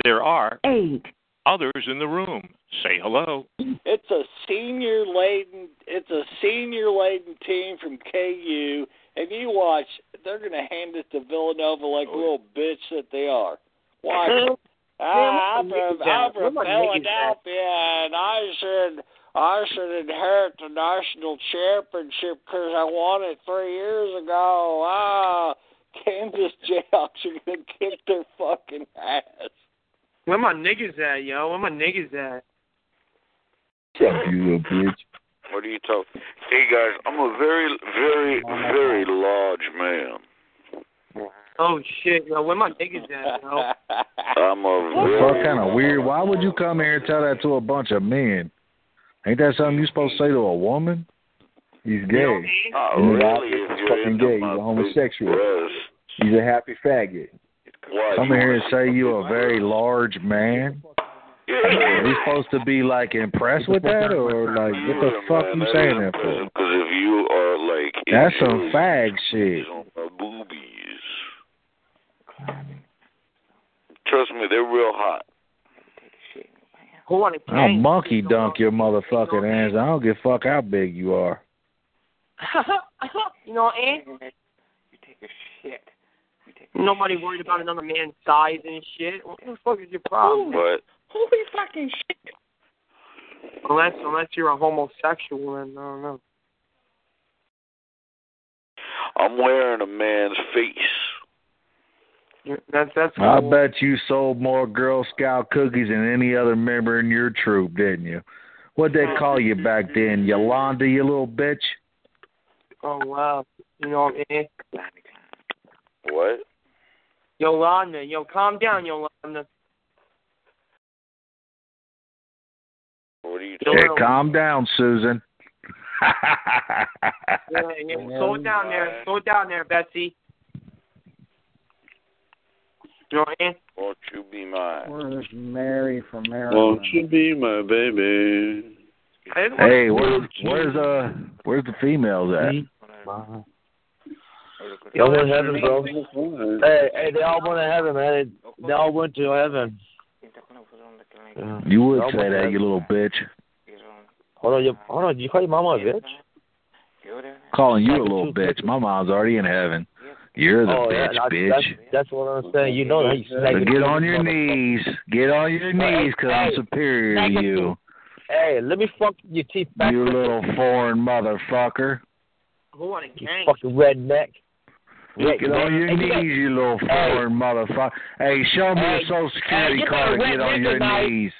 There are 8 others in the room. Say hello. It's a senior laden team from KU, and you watch, they're going to hand it to Villanova like a little bitch that they are. Watch. I'm from Philadelphia, and I should inherit the national championship because I won it 3 years ago. Kansas Jayhawks are going to kick their fucking ass. Where my niggas at, yo? Where my niggas at? Fuck you, bitch. What are you talking? Hey, guys, I'm a very, very, very large man. Oh, shit, yo. Where my niggas at, yo? I'm a very... That's kind of weird. Why would you come here and tell that to a bunch of men? Ain't that something you're supposed to say to a woman? He's gay. You know, really, if you're fucking gay. He's a homosexual. Breast. He's a happy faggot. Come here and say you a very large man. Yeah. Are you supposed to be like impressed with that, or like what the fuck you saying that for? Because if you are like, that's some fag shit. On my boobies. Trust me, they're real hot. I'll monkey dunk your motherfucking ass. I don't give a fuck how big you are. You know what, Ann? You take a shit. You take Nobody worried about another man's size and shit. What the fuck is your problem? Holy fucking shit. Unless you're a homosexual, then I don't know. I'm wearing a man's face. That's cool. I bet you sold more Girl Scout cookies than any other member in your troop, didn't you? What'd they call you back then? Yolanda, you little bitch? Oh, wow. You know what I mean? What? Yolanda. Yo, calm down, Yolanda. What are you doing? Hey, calm down, Susan. Yeah, slow it down there. Slow it down there, Betsy. You know what I mean? Won't you be mine? Where's Mary from Maryland? Won't you be my baby? Hey, where's the females at? Wow. They all went to heaven, bro. Hey, they all went to heaven, man. They all went to heaven. You would say that, you little bitch. Hold on, you call your mama a bitch? Calling you a little bitch. My mom's already in heaven. You're the bitch, bitch. That's what I'm saying. You know that. So get on your knees. Get on your knees, because I'm superior to you. Hey, let me fuck your teeth back. You little foreign motherfucker. Who on a gang? Fucking redneck. Get on your knees, you little foreign motherfucker. Hey, show me your social security card and get on your knees.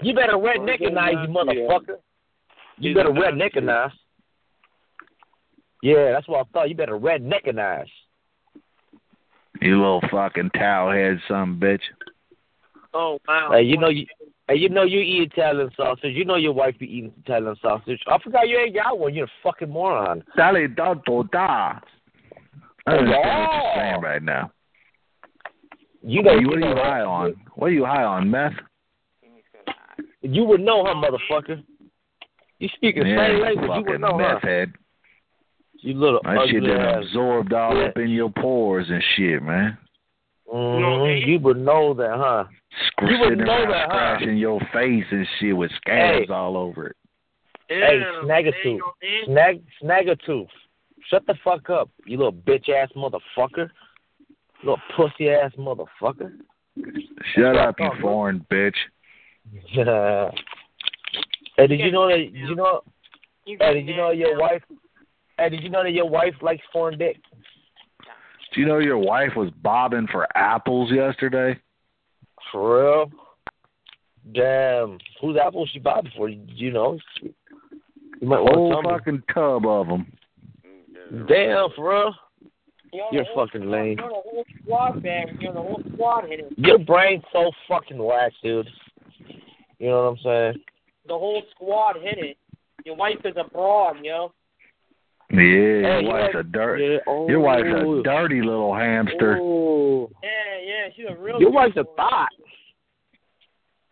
You better redneckinize, you motherfucker. You better redneckinize. Yeah, that's what I thought. You better redneckinize. You little fucking towel head, son of a bitch. Oh, wow. Hey, you eat Italian sausage. You know your wife be eating Italian sausage. I forgot you ain't got one. You're a fucking moron. Dale tanto da. I don't understand what you're saying right now. What are you high on? What are you high on, meth? You would know her, motherfucker. You speak the same language. You would know meth her. Head. You little that shit done absorbed all up in your pores and shit, man. Mm-hmm. You would know that, huh? You would know that, huh? Scratching your face and shit with scabs all over it. Hey, Snaggletooth. Snaggletooth. Shut the fuck up, you little bitch-ass motherfucker. Little pussy-ass motherfucker. Shut up, you foreign bitch. Hey, did you know that, did you know that your wife likes foreign dick? Do you know your wife was bobbing for apples yesterday? For real? Damn. Whose apples she bobbing for? You know? You might want a fucking tub of them. Damn, for real? You're fucking lame. You're the whole squad, man. You're the whole squad hitter. Your brain's so fucking whack, dude. You know what I'm saying? The whole squad hit it. Your wife is a broad, yo. Yeah, your wife's a dirty little hamster. Ooh. Yeah, she's a real. Your wife's a bot.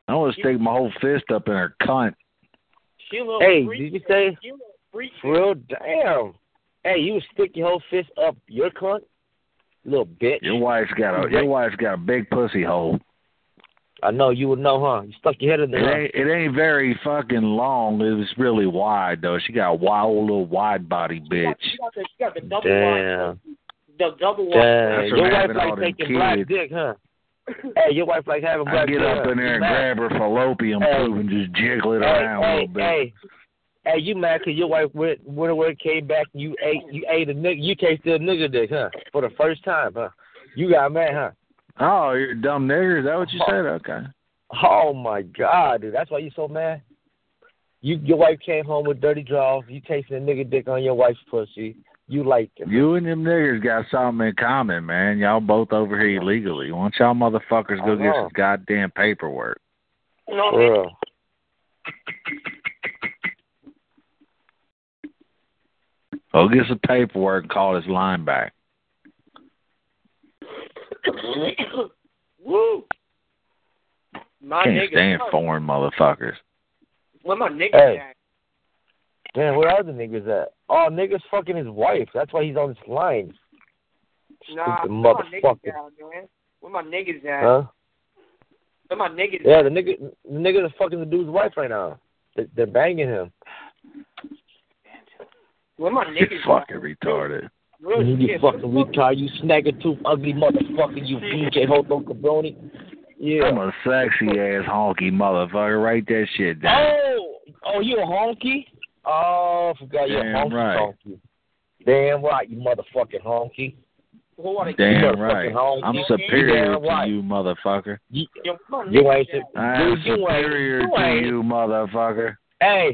I want to stick my whole fist up in her cunt. Hey, did you say? Real damn. Hey, you stick your whole fist up your cunt, little bitch. Your wife's got a big pussy hole. I know, you would know, huh? You stuck your head in there. It ain't very fucking long. It was really wide, though. She got a wild little wide-body bitch. She got the double wide. The double wide. Your wife like taking kids. Black dick, huh? Hey, your wife like having black dick. I get up in there and grab her fallopian poop and just jiggle it around a little bit. Hey, you mad because your wife went away, came back, and you ate a nigga. You tasted a nigga dick, huh? For the first time, huh? You got mad, huh? Oh, you're a dumb nigger. Is that what you said? Okay. Oh, my God, dude. That's why you so mad? Your wife came home with dirty drawers. You tasting a nigga dick on your wife's pussy. You liked it. You and them niggers got something in common, man. Y'all both over here illegally. Why don't y'all motherfuckers go get some goddamn paperwork? No. Go get some paperwork and call this line back. Woo! My can't stand foreign motherfuckers. Where my niggas at? Man, where are the niggas at? Oh, niggas fucking his wife. That's why he's on this line. Nah, where my niggas at? Huh? Where my niggas at? Yeah, the niggas are fucking the dude's wife right now. They're banging him. Where my niggas at? You're fucking retarded. You fucking retard, you snagger-tooth, ugly motherfucker, you PJ Hoto Cabroni. Yeah. I'm a sexy-ass honky motherfucker. Write that shit down. Oh, you a honky? Oh, I forgot you're a honky, right. Honky. Damn right, you motherfucking honky. Damn right. Honky. I'm superior to you, motherfucker. I'm superior to you, motherfucker. Hey,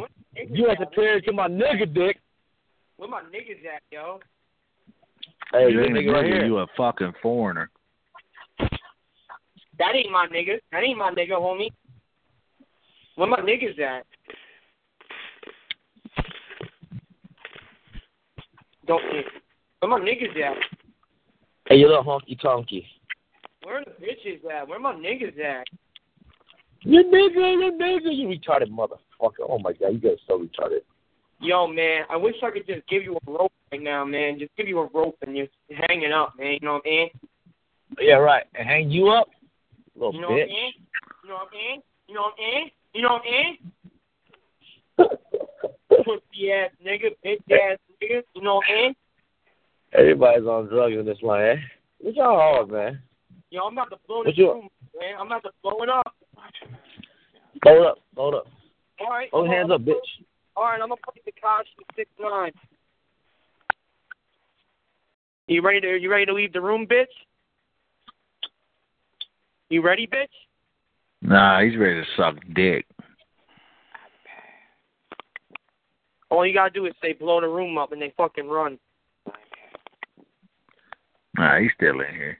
you ain't superior to my nigga dick. Where my niggas at, yo? Hey, you ain't a nigga right here. You a fucking foreigner. That ain't my nigga. That ain't my nigga, homie. Where my niggas at? Don't think. Where my niggas at? Hey, you little honky-tonky. Where the bitches at? Where my niggas at? Your nigga, you retarded motherfucker. Oh, my God, you guys are so retarded. Yo, man, I wish I could just give you a rope right now, man. Just give you a rope and just hang it up, man. You know what I mean? Yeah, right. And hang you up? Little bitch. You know what I mean? Pussy-ass nigga, bitch-ass nigga. You know what I mean? Everybody's on drugs in this line, eh? What y'all hard, man? Yo, I'm about to blow this room, man. I'm about to blow it up. Hold up. All right. Hold hands up, bitch. All right, I'm going to play the Kosh 6ix9ine. You ready to leave the room, bitch? You ready, bitch? Nah, he's ready to suck dick. All you got to do is say blow the room up and they fucking run. Nah, he's still in here.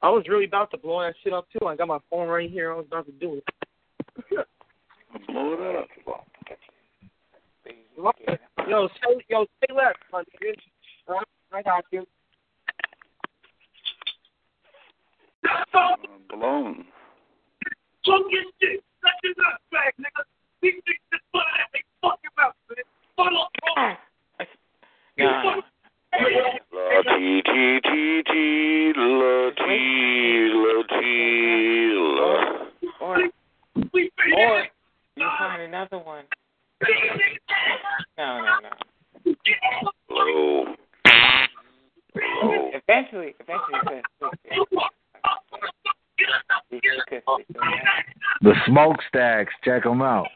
I was really about to blow that shit up, too. I got my phone right here. I was about to do it. Blow it up. Yo, stay left, my nigga. All right, I got you. Blown. Fuck your shit. Suck your nuts back, nigga. These niggas just put out their fucking mouth, man. Fuck off, bro. Or you find another one. No. Eventually. The smokestacks, check them out.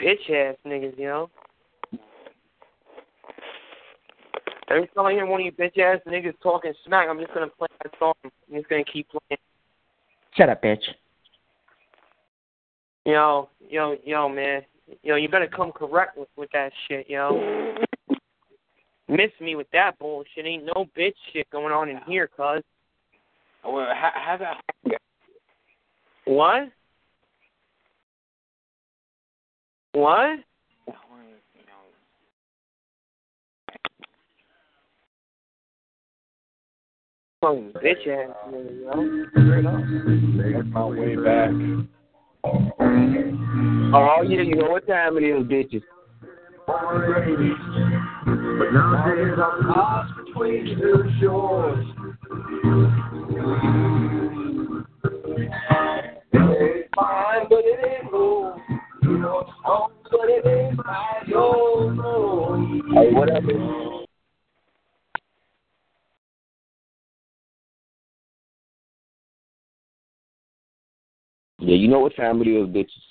Bitch ass niggas talking smack. I'm just gonna play that song. I'm just gonna keep playing. Shut up, bitch. Yo, man. Yo, you better come correct with that shit, yo. Miss me with that bullshit. Ain't no bitch shit going on in here, cuz. Oh, well, how's that? What? Fucking bitch ass nigga, yo. Making my way back. Oh, yeah, you know what time it is, bitches. But nowadays I'm lost. pleasers yours. It ain't mine, but it ain't yours. You know it's home, but it ain't mine, yours. Hey, what up? Yeah, you know what time it is, bitches.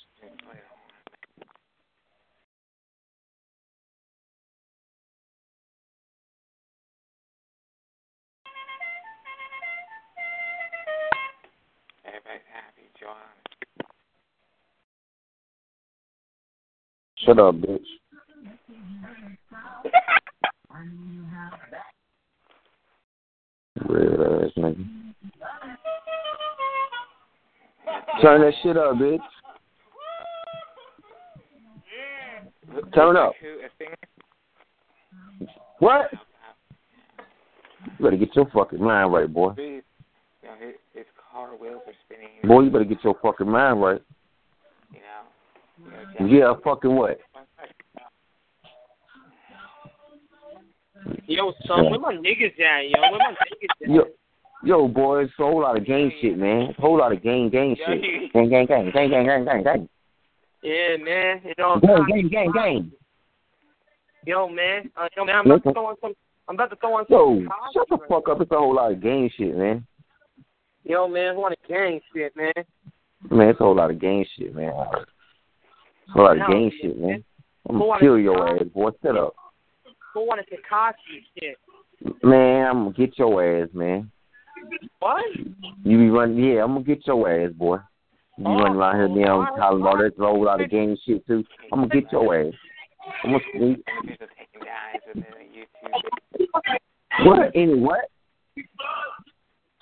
Everybody's happy, John. Shut up, bitch. Weird ass nigga. Turn that shit up, bitch. Turn it up. What? You better get your fucking mind right, boy. Boy, you better get your fucking mind right. Yeah, fucking what? Yo, son, where my niggas at, yo? Where my niggas at? Yo, boy, it's a whole lot of gang shit, man. A whole lot of gang shit. Gang. Yeah, man. Gang. Yo, man, I'm about to throw on some. Yo, shut the fuck up. It's a whole lot of gang shit, man. Yo, man, I want a gang shit, man. Man, it's a whole lot of gang shit, man. It's a whole lot of gang shit, man. I'm going to kill your ass, boy. Shut up. Who want to Kakashi shit? Man, I'm going to get your ass, man. What? You be running, yeah, I'm going to get your ass, boy. You be running around here down talking about that whole lot of gang shit, too. I'm going to get your ass. I'm going to sneak. What? Any what? It's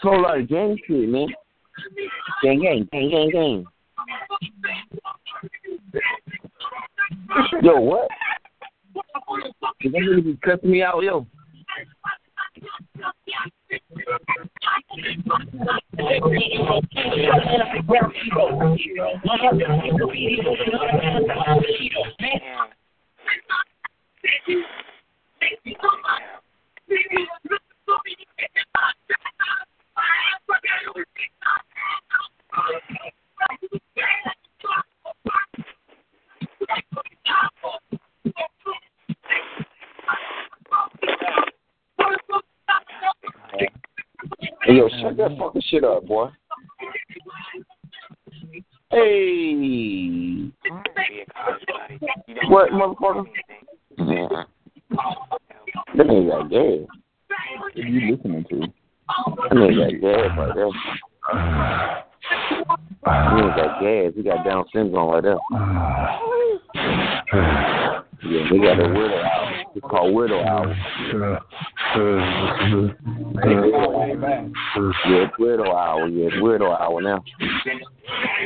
a whole lot of gang shit, man. Gang. Yo, what? Is that going to be cussing me out, yo? Hey, yo, shut that fucking shit up, boy. Hey. What, motherfucker? That nigga got dead. What are you listening to? That nigga got dead right there. That nigga got gas. He got Down syndrome right there. Yeah, we got a weirdo hour. It's called weirdo hour. Yeah, it's weirdo hour. Yeah, it's weirdo hour now. Yeah,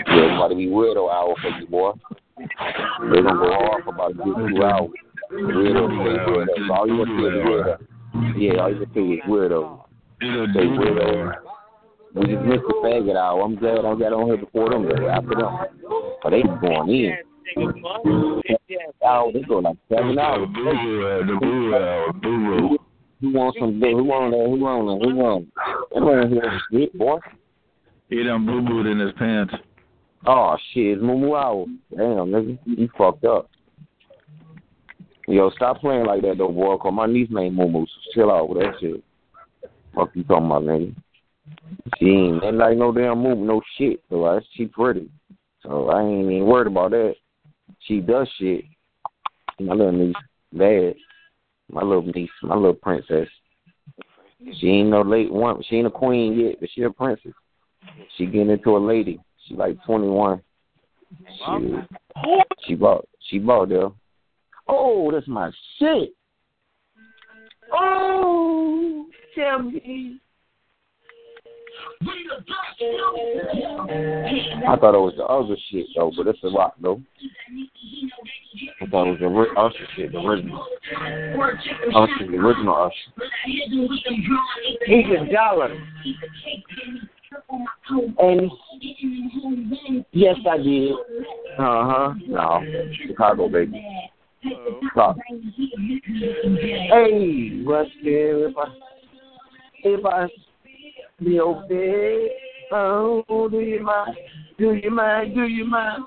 it's about to be weirdo hour for you, boy. They're gonna go off about 2 hours. Weirdo. All you want to do is weirdo. Yeah, all you want to do is weirdo. Say weirdo. We just missed the faggot hour. I'm glad I got on here before them. After them, but they going in. They go like 7 hours. The who wants some big? Who wants that? Everyone here shit, boy. He done boo-booed in his pants. Oh, shit. It's moo-moo hour. Damn, nigga. You fucked up. Yo, stop playing like that, though, boy, because my niece named Moo-moo, so chill out with that shit. Fuck you talking about, nigga. She ain't like no damn moo-moo, no shit. So she pretty. So I ain't even worried about that. She does shit. My little niece, bad. My little niece, my little princess. She ain't no late one. She ain't a queen yet, but she a princess. She getting into a lady. She like 21. She bought though. Oh, that's my shit. Oh, tell me. I thought it was the other shit though, but it's a rock though. I thought it was the Usher shit, the original Usher. He's a dollar. And yes, I did. No, Chicago baby. Stop. Hey, what's good? If I be obeyed, oh, do you mind? Do you mind? Do you mind?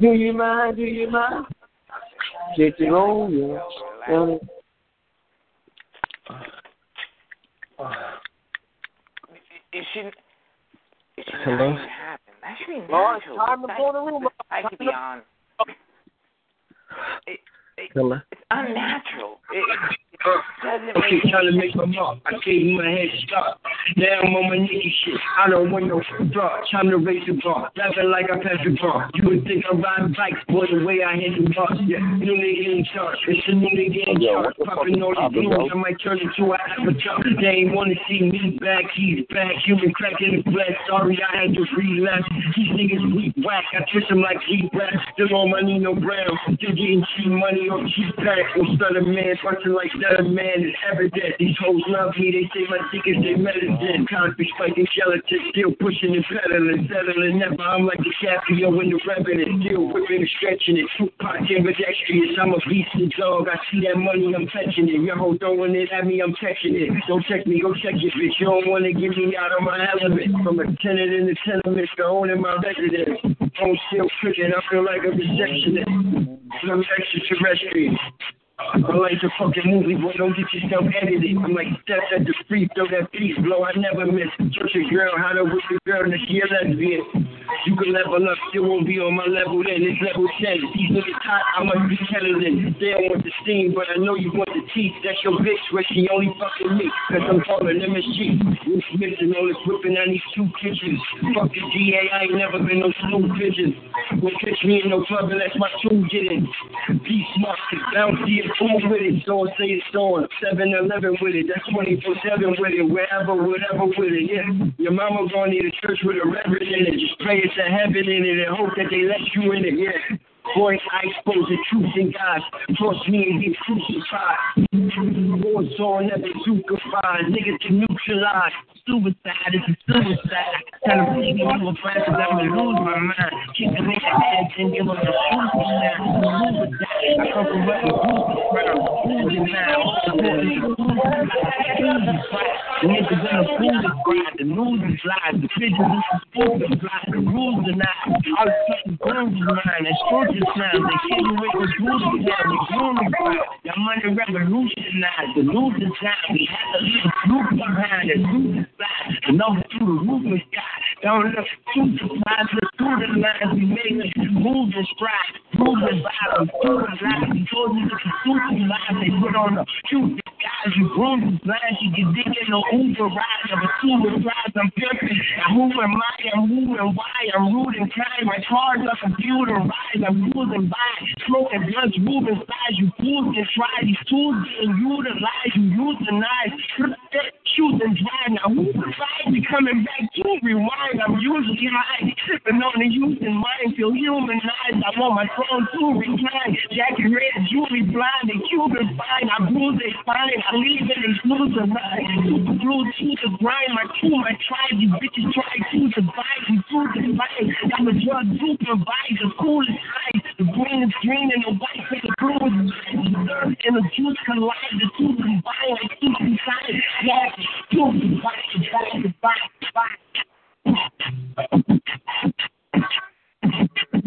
Do you mind? Do you mind? Get it on you. It should hello? Not happen. That should be natural. Lord, time to go to the room. I could be on. Hello? It's unnatural. I keep trying to make my mark. I gave him a head start. Now I'm on my naked shit. I don't want no fraud. Time to raise the bar. Laughing like I passed the bar. You would think I ride bikes, boy, the way I hit the bar. Yeah, new nigga in charge. It's a new nigga in charge. Popping all these blues. I might turn into an avatar. They ain't want to see me back. He's back. Human crack in the flesh. Sorry, I had to relapse. These niggas weak whack. I twist them like heat rats. Still on my Nino Brown. They're getting cheap money on cheap packs. I'm stutter man. Fucking like that. Man, it's evident. These hoes love me. They say my dick is their medicine. Concrete spiking gelatin, still pushing and pedaling, settling never. I'm like the DiCaprio in the Revenant, still whipping and stretching it. Tupac and pedestrians. I'm a beastly dog. I see that money, I'm fetching it. Your hoe throwing it at me, I'm catching it. Don't check me, go check your bitch. You don't want to get me out of my element. From a tenant in the tenements to owning my residence. I'm still freaking. I feel like a rejectionist. I'm extraterrestrial. I like the fucking movie, boy, don't get yourself edited. I'm like, steps at the free throw, that piece blow, I never miss. Touch a girl, how to whip a girl, and she a lesbian. You can level up, still won't be on my level then. It's level 10, these niggas hot, I must be kettling. They don't want the steam, but I know you want the teeth. That's your bitch, where she only fucking me. Cause I'm calling MSG. We're missing all this whipping, I need two kitchens. Fuck the DA, I ain't never been no smooth pigeon. Won't catch me in no club unless my tool get in. Be smart, cause bouncy food with it, so say it's on 7-Eleven with it, that's 24/7 with it, wherever, whatever with it, yeah. Your mama gonna need a church with a reverend in it, just pray it to heaven in it and hope that they let you in it, yeah. Boy, I expose the truth in God. Trust me and get crucified. Wars on that bazooka-fied. Niggas can neutralize. Suicide is a suicide. Tell them to give you a prize cause I'm gonna lose my mind. Keep the man hands and give them a suicide. I come from where the roof is from. Food and now, support is a food and fight. Niggas in a food and grind. The news is lies. The pigeons is a food and blind. The rules are not. All the fucking grooves is mine. That's true. They kill you with the losing time. We unified. Your money revolutionized. The losing time. We had to leave the roof behind. The roof is fly. The number two, the movement got. Don't look through the lines. Look through the lines. We made it. Move and stride. Move and violence. Through the lines. We told you that the stupid lines they put on the shoot. Guys, you groomed blind, you get digging no Uber ride, I'm a Uber drive, I'm pimping, I'm moving my, I'm moving why, I'm rooting time, my car's up a computer ride, I'm losing by, smoking blunts, moving sides, you fools can try, these tools getting utilized, you use the knives, shoot and drive, now who's the fight, we coming back to rewind, I'm usually high, tripping on the Houston mind, feel humanized, I'm on my phone to recline, Jackie Red, Julie blind, the Cuban fine, I bruise they fine. I leave it and lose the ride. Blue to the grind, my crew, my tribe. These bitches try to survive. We through the fight. I'm a drug supervisor. The cool is high. The green is green and the white is the blue is white. And the juice collide. The two combine. I keep inside. Yeah, two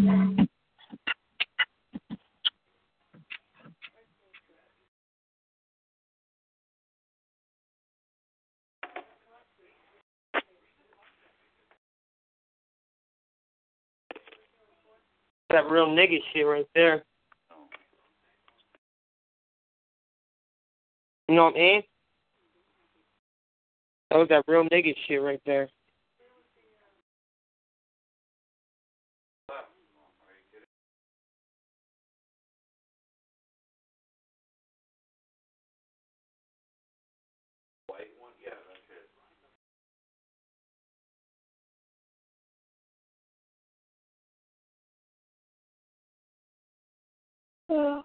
divide. That real nigga shit right there. You know what I mean? That was that real nigga shit right there. Yeah.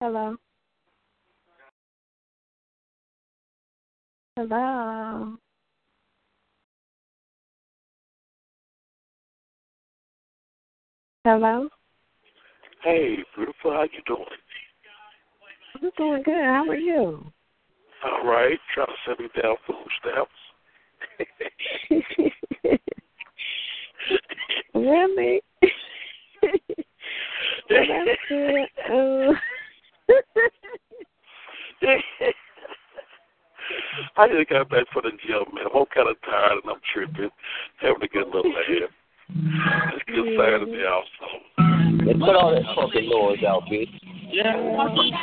Hello. Hello. Hello. Hey, beautiful. How you doing? I'm doing good. How are you? All right. Trying to send me down food stamps. Really? Well, that's good. I just got back from the gym, man. I'm kind of tired and I'm tripping, having a good little laugh. It's a good Saturday also. They put all that fucking noise out, bitch. Yeah.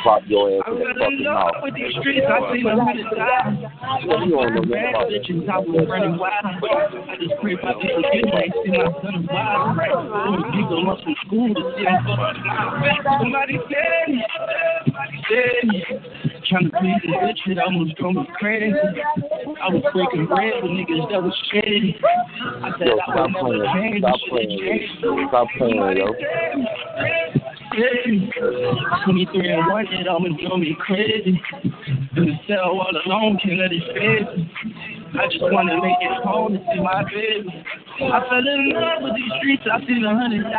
Pop your ass in that fucking mouth. I'm these streets. I see them in the side. You on the bad bitches. I was running wild. I just pray about people getting back. See my son wild. When people up from school to see them fucking wild. Somebody said me. Somebody said me. Trying to please this bitch that almost drove me crazy. I was breaking bread with niggas that was shady. I said yo, I would never change. Stop playing. Stop playing, yo. 23 and 1, it almost drove me crazy. In the cell all alone, can't let it fade. I just wanna make it home and see my baby. I fell in love with these streets. I seen 100,000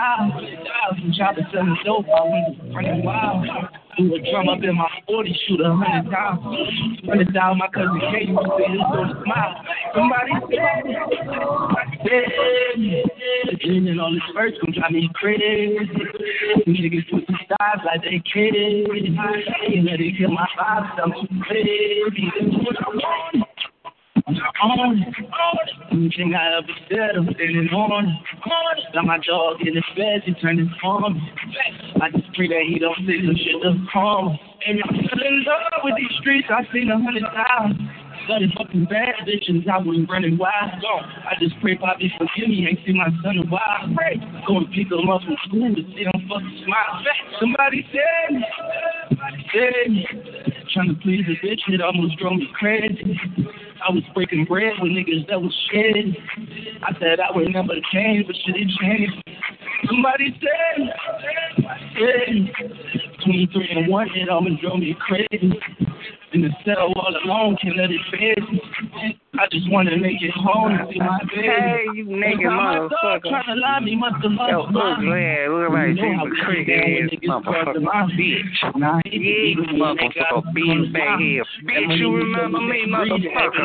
shopping, selling dope. I went running wild. Do a drum up in my 40, shoot 100 times. 100 times, my cousin Kate used to say, "This don't smile." Somebody said, the dream and all this verse gon' drive me crazy. Niggas with the stars like they kidding. Ain't let it kill my vibes, I'm too crazy. Everything I ever said, I'm standing on. Got my dog in his bed, he turned his palm. I just pray that he don't say some shit that's calm. And I'm still in love with these streets, I've seen 100 times. Got these fucking bad bitches, I was running wild. I just pray Poppy forgive me, ain't seen my son in a while. Go and pick them up from school to see them fucking smile. Somebody said me, somebody said me. Trying to please a bitch that almost drove me crazy. I was breaking bread with niggas that was shady. I said I would never change, but shit, it changed. Somebody said me, somebody said me. 23 and 1, it almost drove me crazy. In the cell all alone, can't let it fade. I just want to make it home and see my baby. Hey, you nigga motherfucker. Trying to lie me, must have loved me. Man, look at my Jesus Christ ass motherfucker, bitch. Nah, yeah, motherfucker, bitch, back here. Bitch, you remember me, motherfucker.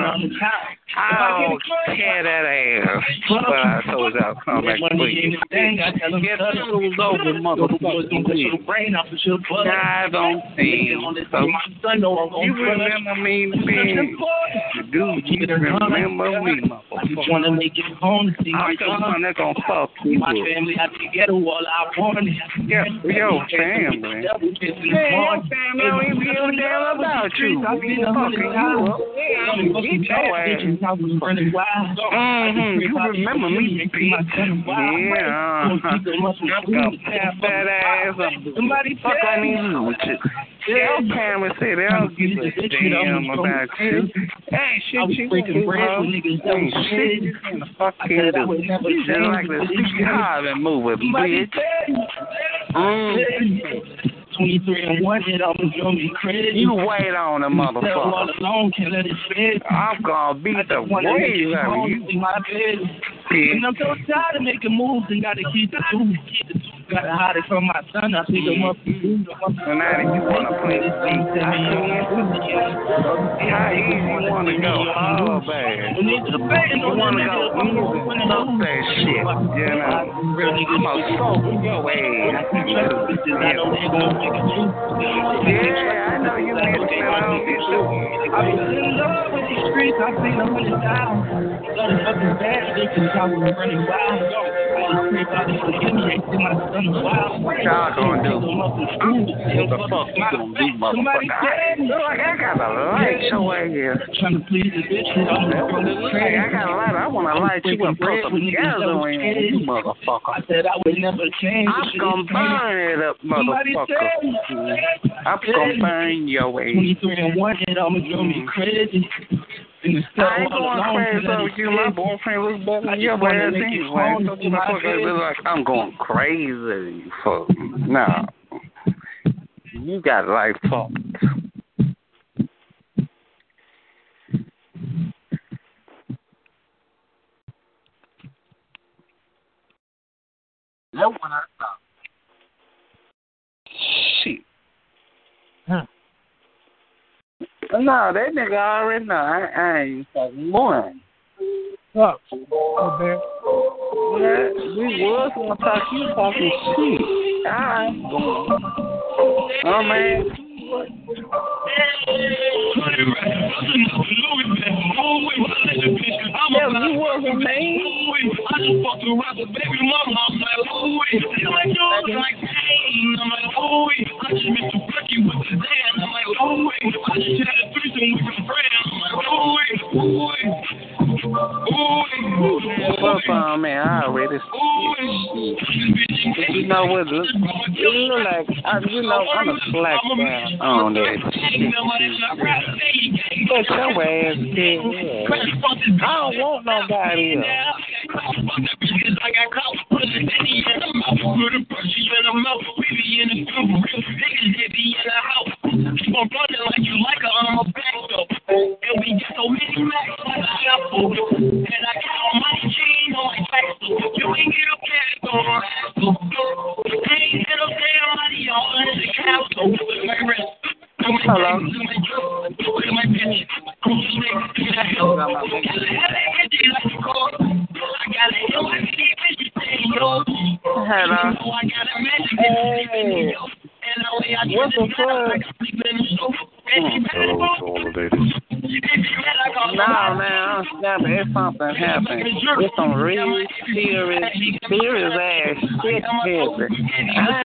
I don't care that ass. But I told y'all come back, please. Get those over, motherfucker. I don't see. You remember me, man. Dude, you remember me, motherfucker. I'm the one that's gonna fuck you. My family had to get all I wanted. Yeah, yo, family. Your family don't even give a damn about you. Fucking you up. You remember me, bitch. Yeah. I'm gonna pat that ass up. Somebody fuck on me, you. Your parents say they don't give a damn about you. Hey, shit, you freaking bread with niggas. Hey, shit, you in the fucking dude. You just like the Steve Harvey movie, bitch. 23 and 1, it almost drove me crazy. You wait on a motherfucker. All alone, can't let it fade. I'm gonna beat the waves out of you. And I'm so tired of making moves and gotta keep the truth. Gotta hide it from my son. I pick him up. So now that you wanna play this thing, how easy you wanna go? Oh, man. You wanna go up that shit. You know, I'm a soul your way. Yeah, I know you bitch, man. I don't get you. I've been in love with these streets. I've seen 100 times. Those fucking bad bitches, I was running wild. Everybody forgive me, ain't seen my son. What y'all gonna do? What the fuck you gonna do, motherfucker? Look like I got a light show out here. Trying to please the bitch. Hey, I got a light. I want to light you and put some gas on you, motherfucker. I said I would never change. I'm gonna burn it up, motherfucker. I'm gonna burn your way. 23 and 1, it almost drove me crazy. I ain't going crazy over you. My boyfriend was born with your ass anyway. So you motherfuckers like, I'm going crazy, you fuck. Nah. You got life fucked. That one I stopped. Shit. Huh. No, that nigga already know. I ain't fucking one. Fuck. Oh, man. We was gonna talk you talking shit. Oh, man. You wasn't mean. I just fucked around with baby mama. I'm like, oh, I'm like, you're like, pain. I'm like, oh, I just missed the fucking with the damn. I'm like, oh, I just had a threesome with my friend. I'm like, oh, man, I already. You know what? Look like, you know, I'm a slack man on that. But your ass dead. I don't want nobody else. I got caught with pussy in the mouth. Put a pussy in the mouth. We in the room. Niggas get be in the house. Keep on running like you like her. I'm a back up. And we got so many racks like a shuffle. And I got on my chain on my back. You ain't get a pass on my ass. I ain't get a damn money on under the council. With my wrist. Hello. With my bitch. Hello. What's the fuck? Nah, man, I'm snapping. It's something happened. It's some real serious ass shit happened.